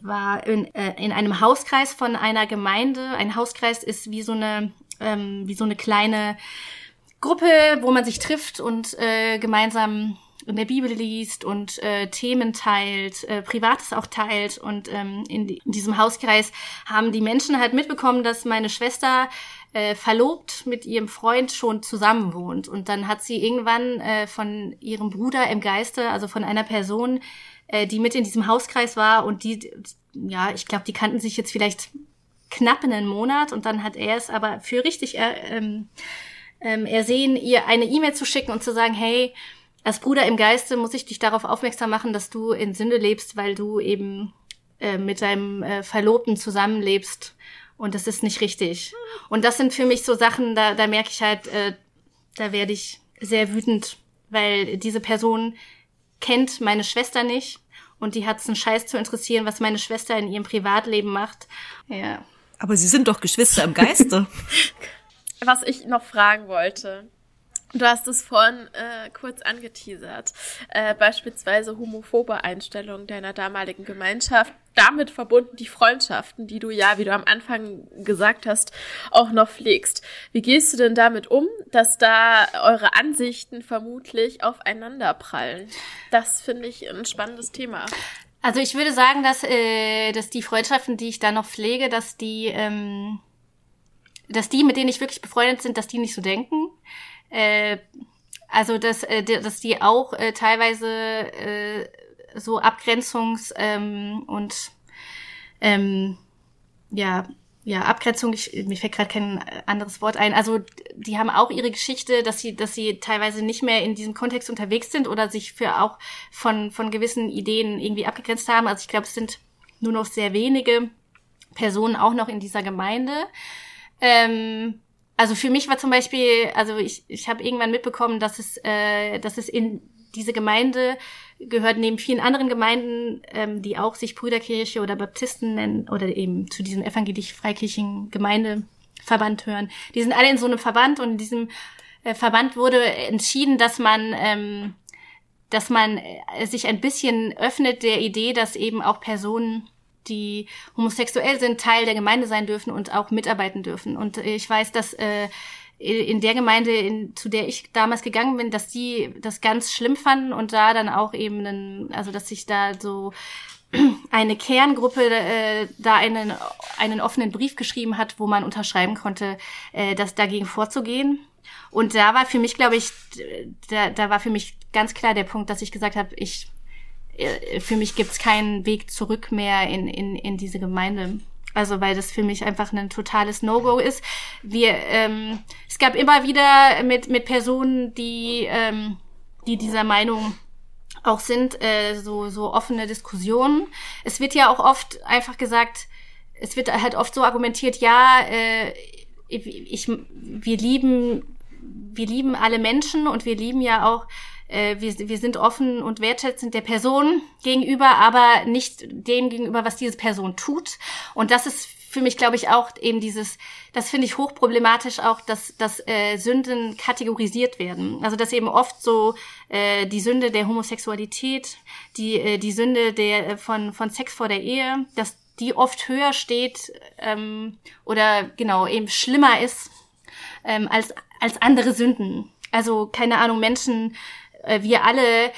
war in einem Hauskreis von einer Gemeinde. Ein Hauskreis ist wie so eine kleine Gruppe, wo man sich trifft und gemeinsam in der Bibel liest und Themen teilt, Privates auch teilt und in diesem Hauskreis haben die Menschen halt mitbekommen, dass meine Schwester verlobt mit ihrem Freund schon zusammen wohnt und dann hat sie irgendwann von ihrem Bruder im Geiste, also von einer Person, die mit in diesem Hauskreis war und die, ja, ich glaube, die kannten sich jetzt vielleicht knapp einen Monat und dann hat er es aber für richtig ersehen, ihr eine E-Mail zu schicken und zu sagen, hey, als Bruder im Geiste muss ich dich darauf aufmerksam machen, dass du in Sünde lebst, weil du eben mit deinem Verlobten zusammenlebst und das ist nicht richtig. Und das sind für mich so Sachen, da merke ich halt, da werde ich sehr wütend, weil diese Person kennt meine Schwester nicht und die hat es einen Scheiß zu interessieren, was meine Schwester in ihrem Privatleben macht. Ja. Aber sie sind doch Geschwister im Geiste. Was ich noch fragen wollte, du hast es vorhin kurz angeteasert, beispielsweise homophobe Einstellungen deiner damaligen Gemeinschaft, damit verbunden die Freundschaften, die du ja, wie du am Anfang gesagt hast, auch noch pflegst. Wie gehst du denn damit um, dass da eure Ansichten vermutlich aufeinander prallen? Das finde ich ein spannendes Thema. Also ich würde sagen, dass die Freundschaften, die ich da noch pflege, dass die, mit denen ich wirklich befreundet sind, dass die nicht so denken. Dass die auch teilweise so Abgrenzungs- Abgrenzung, mir fällt gerade kein anderes Wort ein. Also die haben auch ihre Geschichte, dass sie teilweise nicht mehr in diesem Kontext unterwegs sind oder sich für auch von gewissen Ideen irgendwie abgegrenzt haben. Also ich glaube, es sind nur noch sehr wenige Personen auch noch in dieser Gemeinde. Also für mich war zum Beispiel, also ich habe irgendwann mitbekommen, dass es in diese Gemeinde gehört, neben vielen anderen Gemeinden, die auch sich Brüderkirche oder Baptisten nennen oder eben zu diesem evangelisch-freikirchlichen Gemeindeverband hören. Die sind alle in so einem Verband und in diesem Verband wurde entschieden, dass man sich ein bisschen öffnet der Idee, dass eben auch Personen, die homosexuell sind, Teil der Gemeinde sein dürfen und auch mitarbeiten dürfen. Und ich weiß, dass in der Gemeinde, zu der ich damals gegangen bin, dass die das ganz schlimm fanden und da dann auch eben, dass sich da so eine Kerngruppe da einen offenen Brief geschrieben hat, wo man unterschreiben konnte, das dagegen vorzugehen. Und da war für mich, glaube ich, da war für mich ganz klar der Punkt, dass ich gesagt habe, für mich gibt's keinen Weg zurück mehr in diese Gemeinde. Also weil das für mich einfach ein totales No-Go ist. Es gab immer wieder mit Personen, die dieser Meinung auch sind, so offene Diskussionen. Es wird ja auch oft einfach gesagt, es wird halt oft so argumentiert, wir lieben alle Menschen und wir lieben ja auch, wir sind offen und wertschätzend der Person gegenüber, aber nicht dem gegenüber, was diese Person tut. Und das ist für mich, glaube ich, auch eben das finde ich hochproblematisch auch, dass Sünden kategorisiert werden. Also dass eben oft so die Sünde der Homosexualität, die Sünde von Sex vor der Ehe, dass die oft höher steht oder genau eben schlimmer ist als andere Sünden. Also keine Ahnung, Menschen, wir alle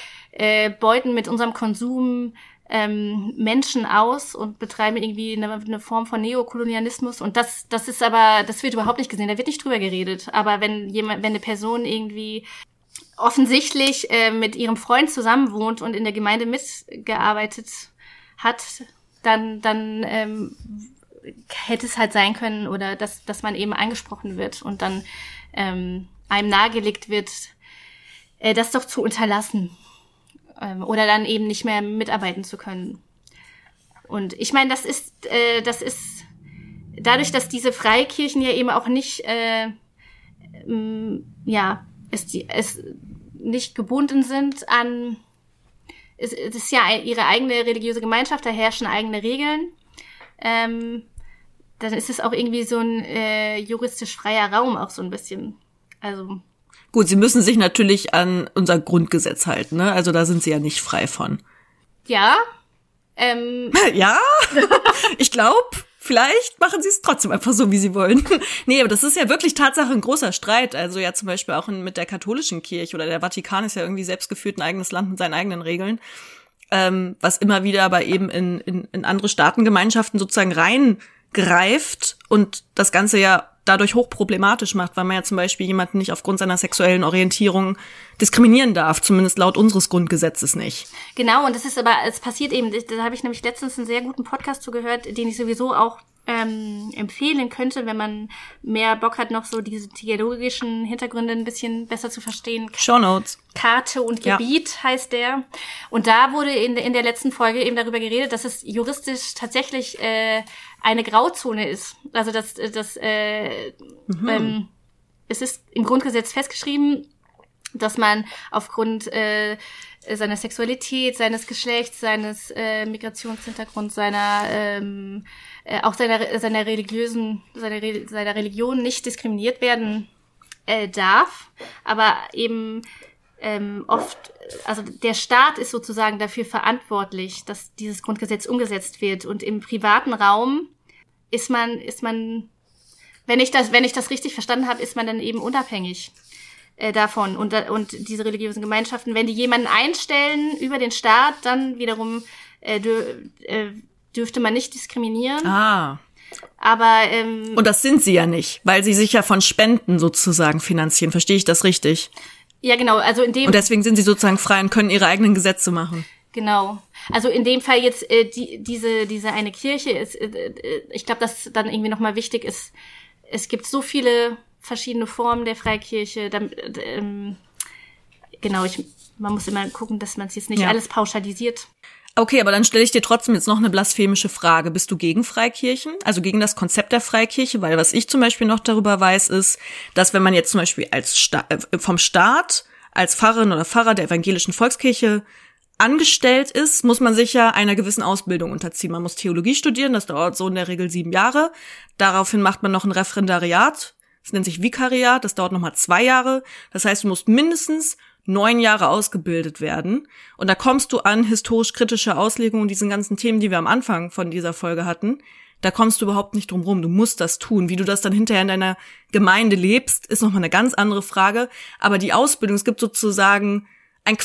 beuten mit unserem Konsum Menschen aus und betreiben irgendwie eine Form von Neokolonialismus. Und das ist aber, das wird überhaupt nicht gesehen, da wird nicht drüber geredet. Aber wenn eine Person irgendwie offensichtlich mit ihrem Freund zusammenwohnt und in der Gemeinde mitgearbeitet hat, dann hätte es halt sein können, oder dass man eben angesprochen wird und dann einem nahegelegt wird, das doch zu unterlassen oder dann eben nicht mehr mitarbeiten zu können. Und ich meine, das ist dadurch, dass diese Freikirchen ja eben auch nicht nicht gebunden sind an, es ist ja ihre eigene religiöse Gemeinschaft, da herrschen eigene Regeln. Dann ist es auch irgendwie so ein juristisch freier Raum auch so ein bisschen. Also gut, sie müssen sich natürlich an unser Grundgesetz halten, ne? Also da sind sie ja nicht frei von. Ja. Ja, ich glaube, vielleicht machen sie es trotzdem einfach so, wie sie wollen. Nee, aber das ist ja wirklich Tatsache ein großer Streit. Also ja zum Beispiel auch mit der katholischen Kirche oder der Vatikan ist ja irgendwie selbstgeführt ein eigenes Land mit seinen eigenen Regeln. Was immer wieder aber eben in andere Staatengemeinschaften sozusagen reingreift und das Ganze ja dadurch hochproblematisch macht, weil man ja zum Beispiel jemanden nicht aufgrund seiner sexuellen Orientierung diskriminieren darf, zumindest laut unseres Grundgesetzes nicht. Genau, und es passiert eben, da habe ich nämlich letztens einen sehr guten Podcast zu gehört, den ich sowieso auch empfehlen könnte, wenn man mehr Bock hat, noch so diese theologischen Hintergründe ein bisschen besser zu verstehen. Shownotes. Karte und Gebiet heißt der. Und da wurde in der letzten Folge eben darüber geredet, dass es juristisch tatsächlich eine Grauzone ist. Also es ist im Grundgesetz festgeschrieben, dass man aufgrund seiner Sexualität, seines Geschlechts, seines Migrationshintergrunds, seiner Religion nicht diskriminiert werden darf, aber eben der Staat ist sozusagen dafür verantwortlich, dass dieses Grundgesetz umgesetzt wird, und im privaten Raum ist man, wenn ich das richtig verstanden habe, ist man dann eben unabhängig davon, und diese religiösen Gemeinschaften, wenn die jemanden einstellen über den Staat, dann wiederum dürfte man nicht diskriminieren. Ah. Aber und das sind sie ja nicht, weil sie sich ja von Spenden sozusagen finanzieren. Verstehe ich das richtig? Ja, genau. Also und deswegen sind sie sozusagen frei und können ihre eigenen Gesetze machen. Genau. Also in dem Fall jetzt diese eine Kirche ist. Ich glaube, dass dann irgendwie nochmal wichtig ist. Es gibt so viele verschiedene Formen der Freikirche. Man muss immer gucken, dass man es jetzt nicht alles pauschalisiert. Okay, aber dann stelle ich dir trotzdem jetzt noch eine blasphemische Frage. Bist du gegen Freikirchen? Also gegen das Konzept der Freikirche? Weil was ich zum Beispiel noch darüber weiß, ist, dass wenn man jetzt zum Beispiel vom Staat als Pfarrerin oder Pfarrer der evangelischen Volkskirche angestellt ist, muss man sich ja einer gewissen Ausbildung unterziehen. Man muss Theologie studieren, das dauert so in der Regel 7 Jahre. Daraufhin macht man noch ein Referendariat. Das nennt sich Vikariat, das dauert nochmal 2 Jahre. Das heißt, du musst mindestens 9 Jahre ausgebildet werden. Und da kommst du an historisch-kritische Auslegung und diesen ganzen Themen, die wir am Anfang von dieser Folge hatten, da kommst du überhaupt nicht drum rum. Du musst das tun. Wie du das dann hinterher in deiner Gemeinde lebst, ist nochmal eine ganz andere Frage. Aber die Ausbildung, es gibt sozusagen eine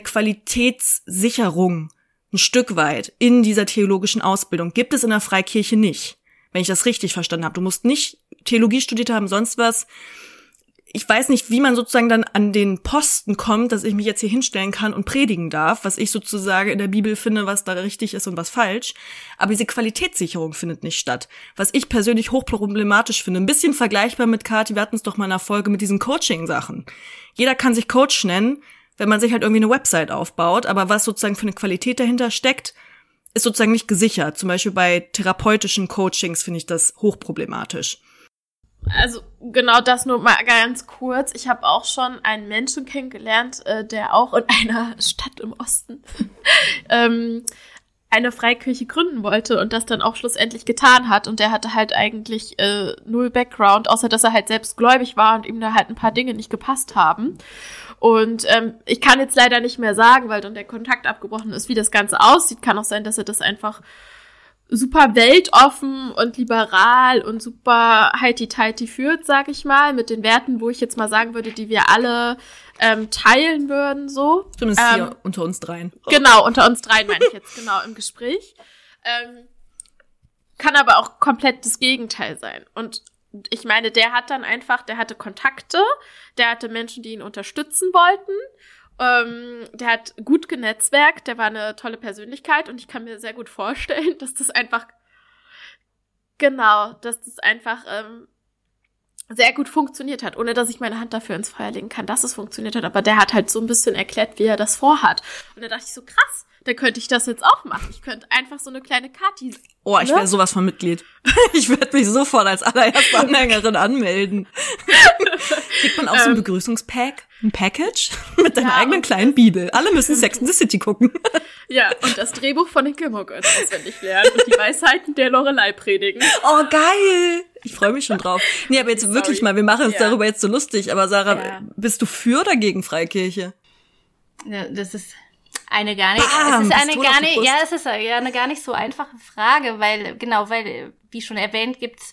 Qualitätssicherung, ein Stück weit, in dieser theologischen Ausbildung. Gibt es in der Freikirche nicht, wenn ich das richtig verstanden habe. Du musst nicht Theologie studiert haben, sonst was. Ich weiß nicht, wie man sozusagen dann an den Posten kommt, dass ich mich jetzt hier hinstellen kann und predigen darf, was ich sozusagen in der Bibel finde, was da richtig ist und was falsch. Aber diese Qualitätssicherung findet nicht statt. Was ich persönlich hochproblematisch finde. Ein bisschen vergleichbar mit Kathi, wir hatten es doch mal in einer Folge mit diesen Coaching-Sachen. Jeder kann sich Coach nennen, wenn man sich halt irgendwie eine Website aufbaut. Aber was sozusagen für eine Qualität dahinter steckt, ist sozusagen nicht gesichert. Zum Beispiel bei therapeutischen Coachings finde ich das hochproblematisch. Also genau das nur mal ganz kurz. Ich habe auch schon einen Menschen kennengelernt, der auch in einer Stadt im Osten eine Freikirche gründen wollte und das dann auch schlussendlich getan hat. Und der hatte halt eigentlich null Background, außer dass er halt selbst gläubig war und ihm da halt ein paar Dinge nicht gepasst haben. Und ich kann jetzt leider nicht mehr sagen, weil dann der Kontakt abgebrochen ist, wie das Ganze aussieht. Kann auch sein, dass er das einfach super weltoffen und liberal und super heiti-teiti führt, sag ich mal, mit den Werten, wo ich jetzt mal sagen würde, die wir alle teilen würden, so. Zumindest hier unter uns dreien. Genau, unter uns dreien meine ich jetzt, genau, im Gespräch. Kann aber auch komplett das Gegenteil sein. Und ich meine, der hatte Kontakte, der hatte Menschen, die ihn unterstützen wollten. Der hat gut genetzwerkt, der war eine tolle Persönlichkeit und ich kann mir sehr gut vorstellen, dass das einfach, sehr gut funktioniert hat, ohne dass ich meine Hand dafür ins Feuer legen kann, dass es funktioniert hat, aber der hat halt so ein bisschen erklärt, wie er das vorhat. Und da dachte ich so, krass, da könnte ich das jetzt auch machen. Ich könnte einfach so eine kleine Kathi. Oh, ich wäre sowas von Mitglied. Ich werde mich sofort als allererste Anhängerin anmelden. Kriegt man auch so ein Begrüßungspack? Ein Package mit deiner eigenen kleinen Bibel. Alle müssen Sex in the City gucken. Ja, und das Drehbuch von den Gilmore Girls auswendig lernen und die Weisheiten der Lorelei predigen. Oh, geil! Ich freue mich schon drauf. Nee, aber jetzt wirklich mal, wir machen uns darüber jetzt so lustig. Aber Sarah, bist du für oder gegen Freikirche? Ja, das ist eine gar nicht, Bam, es ist eine gar nicht, ja, es ist eine gar nicht so einfache Frage, weil, wie schon erwähnt, gibt's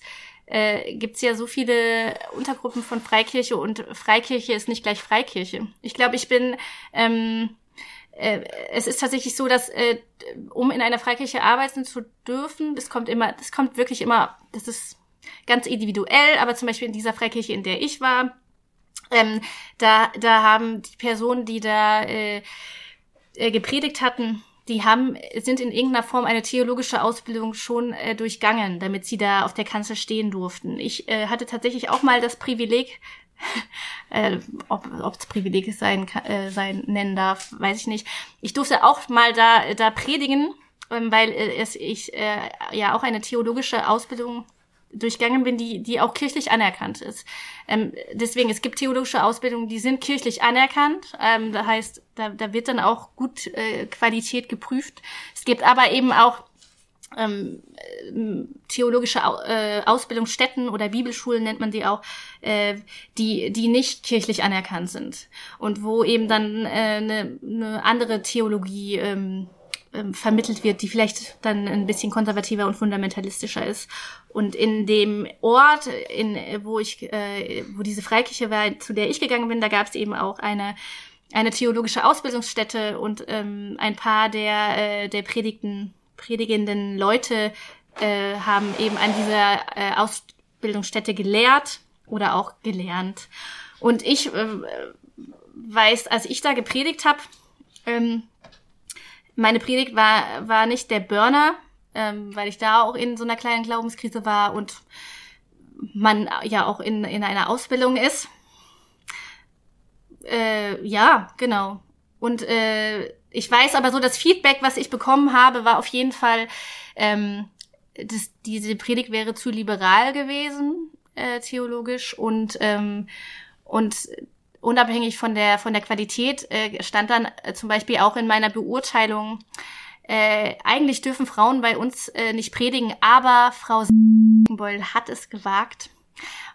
ja so viele Untergruppen von Freikirche und Freikirche ist nicht gleich Freikirche. Ich glaube, es ist tatsächlich so, dass um in einer Freikirche arbeiten zu dürfen, das ist ganz individuell, aber zum Beispiel in dieser Freikirche, in der ich war, da haben die Personen, die da gepredigt hatten, die sind in irgendeiner Form eine theologische Ausbildung schon durchgangen, damit sie da auf der Kanzel stehen durften. Ich hatte tatsächlich auch mal das Privileg, ob es Privileg nennen darf, weiß ich nicht. Ich durfte auch mal da predigen, weil ich auch eine theologische Ausbildung durchgangen bin, die auch kirchlich anerkannt ist. Deswegen, es gibt theologische Ausbildungen, die sind kirchlich anerkannt. Das heißt, da wird dann auch gut Qualität geprüft. Es gibt aber eben auch theologische Ausbildungsstätten oder Bibelschulen nennt man die auch, die nicht kirchlich anerkannt sind und wo eben dann eine andere Theologie vermittelt wird, die vielleicht dann ein bisschen konservativer und fundamentalistischer ist. Und in dem Ort, wo diese Freikirche war, zu der ich gegangen bin, da gab es eben auch eine theologische Ausbildungsstätte und ein paar der predigenden Leute haben eben an dieser Ausbildungsstätte gelehrt oder auch gelernt. Und ich weiß, als ich da gepredigt habe, meine Predigt war nicht der Burner, weil ich da auch in so einer kleinen Glaubenskrise war und man ja auch in einer Ausbildung ist. Ja, genau. Und ich weiß aber so, das Feedback, was ich bekommen habe, war auf jeden Fall, diese Predigt wäre zu liberal gewesen, theologisch, und unabhängig von der Qualität stand dann zum Beispiel auch in meiner Beurteilung, eigentlich dürfen Frauen bei uns nicht predigen, aber Frau Sickenbeul hat es gewagt.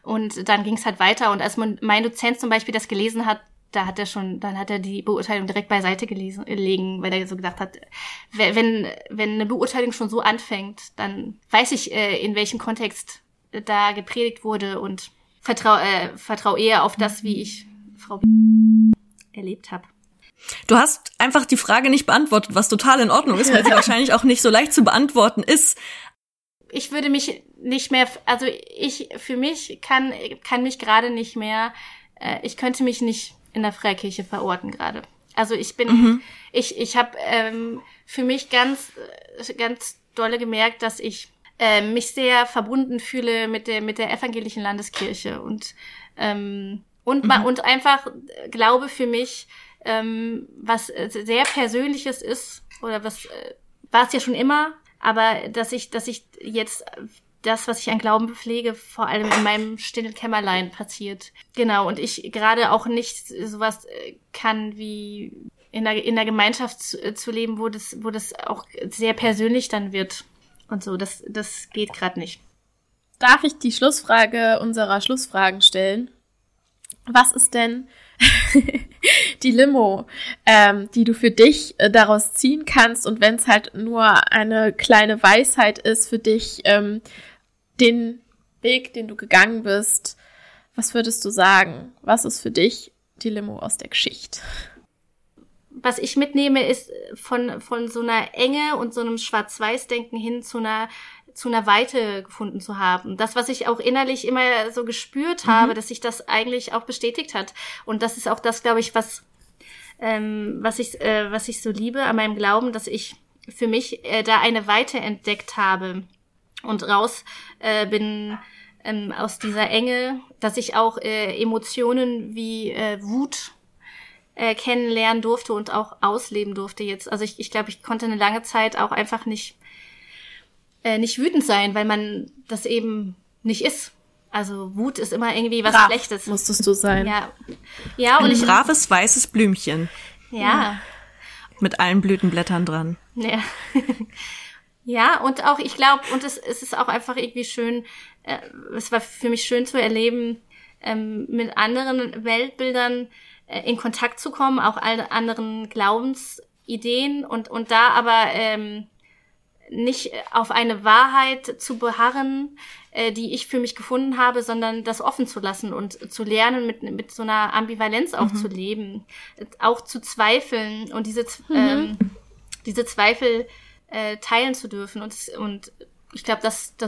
Und dann ging es halt weiter. Und als mein Dozent zum Beispiel das gelesen hat, dann hat er die Beurteilung direkt beiseite gelegen, weil er so gesagt hat, wenn eine Beurteilung schon so anfängt, dann weiß ich, in welchem Kontext da gepredigt wurde und vertrau eher auf das, wie ich Frau erlebt habe. Du hast einfach die Frage nicht beantwortet, was total in Ordnung ist, weil sie wahrscheinlich auch nicht so leicht zu beantworten ist. Ich würde mich nicht mehr, also für mich kann mich gerade nicht mehr, ich könnte mich nicht in der Freikirche verorten gerade. Also ich bin, ich habe für mich ganz, ganz dolle gemerkt, dass ich mich sehr verbunden fühle mit der evangelischen Landeskirche und einfach Glaube für mich, was sehr Persönliches ist, oder was war es ja schon immer, aber dass ich jetzt das, was ich an Glauben pflege, vor allem in meinem stillen Kämmerlein passiert. Genau, und ich gerade auch nicht sowas kann wie in der Gemeinschaft zu leben, wo das auch sehr persönlich dann wird und so. Das geht gerade nicht. Darf ich die Schlussfrage unserer Schlussfragen stellen? Was ist denn die Limo, die du für dich daraus ziehen kannst, und wenn es halt nur eine kleine Weisheit ist für dich, den Weg, den du gegangen bist, was würdest du sagen? Was ist für dich die Limo aus der Geschichte? Was ich mitnehme, ist von so einer Enge und so einem Schwarz-Weiß-Denken hin zu einer Weite gefunden zu haben. Das, was ich auch innerlich immer so gespürt habe, dass sich das eigentlich auch bestätigt hat. Und das ist auch das, glaube ich, was ich so liebe an meinem Glauben, dass ich für mich da eine Weite entdeckt habe und raus bin aus dieser Enge, dass ich auch Emotionen wie Wut kennenlernen durfte und auch ausleben durfte jetzt. Also ich glaube, ich konnte eine lange Zeit auch einfach nicht wütend sein, weil man das eben nicht ist. Also Wut ist immer irgendwie was brav Schlechtes. Musstest du sein. Ja, und ein braves weißes Blümchen. Ja. Mit allen Blütenblättern dran. Ja. Ja, und auch, ich glaube, und es ist auch einfach irgendwie schön, es war für mich schön zu erleben, mit anderen Weltbildern in Kontakt zu kommen, auch alle anderen Glaubensideen und da aber nicht auf eine Wahrheit zu beharren, die ich für mich gefunden habe, sondern das offen zu lassen und zu lernen, mit so einer Ambivalenz auch zu leben, auch zu zweifeln und diese Zweifel teilen zu dürfen. Und ich glaube, das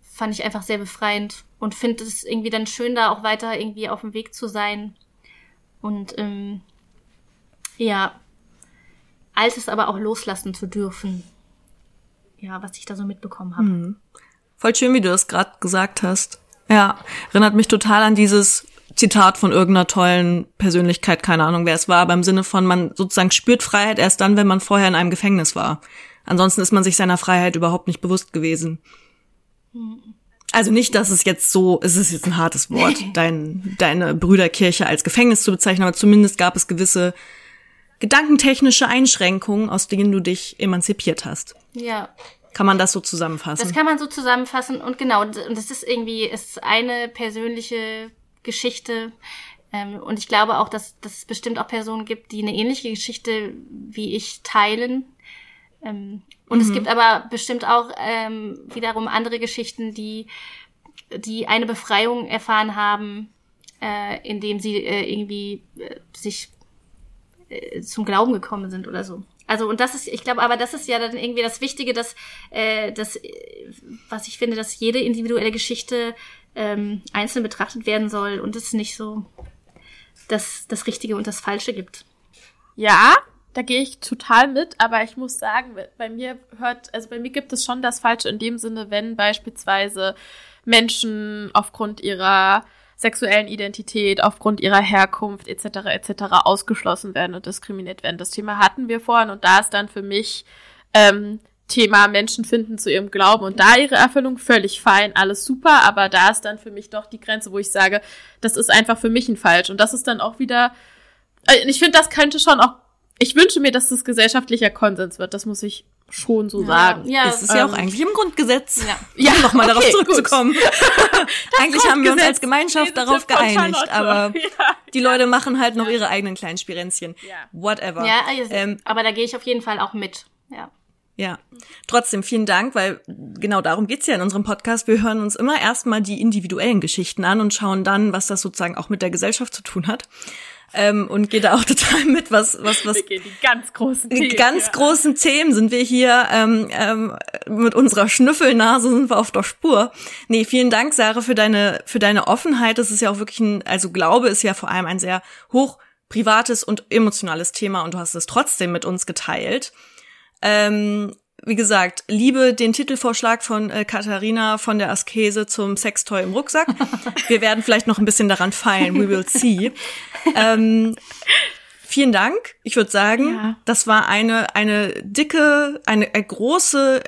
fand ich einfach sehr befreiend und finde es irgendwie dann schön, da auch weiter irgendwie auf dem Weg zu sein. Und ja, Altes aber auch loslassen zu dürfen. Ja, was ich da so mitbekommen habe. Mhm. Voll schön, wie du das gerade gesagt hast. Ja, erinnert mich total an dieses Zitat von irgendeiner tollen Persönlichkeit, keine Ahnung, wer es war, aber im Sinne von, man sozusagen spürt Freiheit erst dann, wenn man vorher in einem Gefängnis war. Ansonsten ist man sich seiner Freiheit überhaupt nicht bewusst gewesen. Mhm. Also nicht, dass es jetzt so, es ist jetzt ein hartes Wort, deine Brüderkirche als Gefängnis zu bezeichnen, aber zumindest gab es gewisse gedankentechnische Einschränkungen, aus denen du dich emanzipiert hast. Ja. Kann man das so zusammenfassen? Das kann man so zusammenfassen und genau, und das ist irgendwie, es ist eine persönliche Geschichte und ich glaube auch, dass es bestimmt auch Personen gibt, die eine ähnliche Geschichte wie ich teilen. Und es gibt aber bestimmt auch wiederum andere Geschichten, die eine Befreiung erfahren haben, indem sie sich zum Glauben gekommen sind oder so. Also und das ist, ich glaube, aber das ist ja dann irgendwie das Wichtige, dass was ich finde, dass jede individuelle Geschichte einzeln betrachtet werden soll und es nicht so das Richtige und das Falsche gibt. Ja. Da gehe ich total mit, aber ich muss sagen, bei mir gibt es schon das Falsche in dem Sinne, wenn beispielsweise Menschen aufgrund ihrer sexuellen Identität, aufgrund ihrer Herkunft etc. etc. ausgeschlossen werden und diskriminiert werden. Das Thema hatten wir vorhin und da ist dann für mich Thema Menschen finden zu ihrem Glauben und da ihre Erfüllung völlig fein, alles super, aber da ist dann für mich doch die Grenze, wo ich sage, das ist einfach für mich ein Falsch und das ist dann auch wieder, ich finde, das könnte schon auch. Ich wünsche mir, dass das gesellschaftlicher Konsens wird. Das muss ich schon so sagen. Ja, es ist ja auch eigentlich im Grundgesetz. Ja, um nochmal darauf zurückzukommen. Eigentlich haben wir uns als Gemeinschaft darauf geeinigt. Aber die Leute machen halt noch ihre eigenen kleinen Spirenzchen. Ja. Whatever. Ja, aber da gehe ich auf jeden Fall auch mit. Ja. Ja, trotzdem vielen Dank, weil genau darum geht's ja in unserem Podcast. Wir hören uns immer erstmal die individuellen Geschichten an und schauen dann, was das sozusagen auch mit der Gesellschaft zu tun hat. Und geht da auch total mit, was die ganz großen Themen. Die ganz großen Themen sind wir hier, mit unserer Schnüffelnase sind wir auf der Spur. Nee, vielen Dank, Sarah, für deine Offenheit. Das ist ja auch wirklich Glaube ist ja vor allem ein sehr hoch privates und emotionales Thema und du hast es trotzdem mit uns geteilt. Wie gesagt, liebe den Titelvorschlag von Katharina von der Askese zum Sextoy im Rucksack. Wir werden vielleicht noch ein bisschen daran feilen. We will see. Vielen Dank. Ich würde sagen, Das war eine große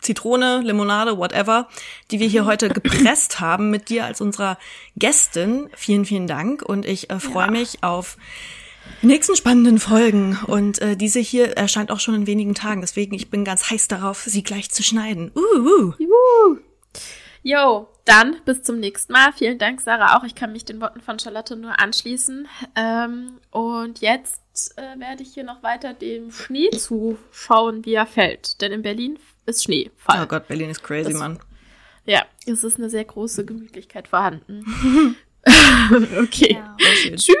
Zitrone, Limonade, whatever, die wir hier heute gepresst haben mit dir als unserer Gästin. Vielen, vielen Dank und ich freue mich auf die nächsten spannenden Folgen und diese hier erscheint auch schon in wenigen Tagen, deswegen ich bin ganz heiß darauf, sie gleich zu schneiden. Juhu. Jo, dann bis zum nächsten Mal. Vielen Dank, Sarah, auch. Ich kann mich den Worten von Charlotte nur anschließen. Und jetzt werde ich hier noch weiter dem Schnee zuschauen, wie er fällt, denn in Berlin ist Schneefall. Oh Gott, Berlin ist crazy, Mann. Ja, es ist eine sehr große Gemütlichkeit vorhanden. Okay, ja. Tschüss.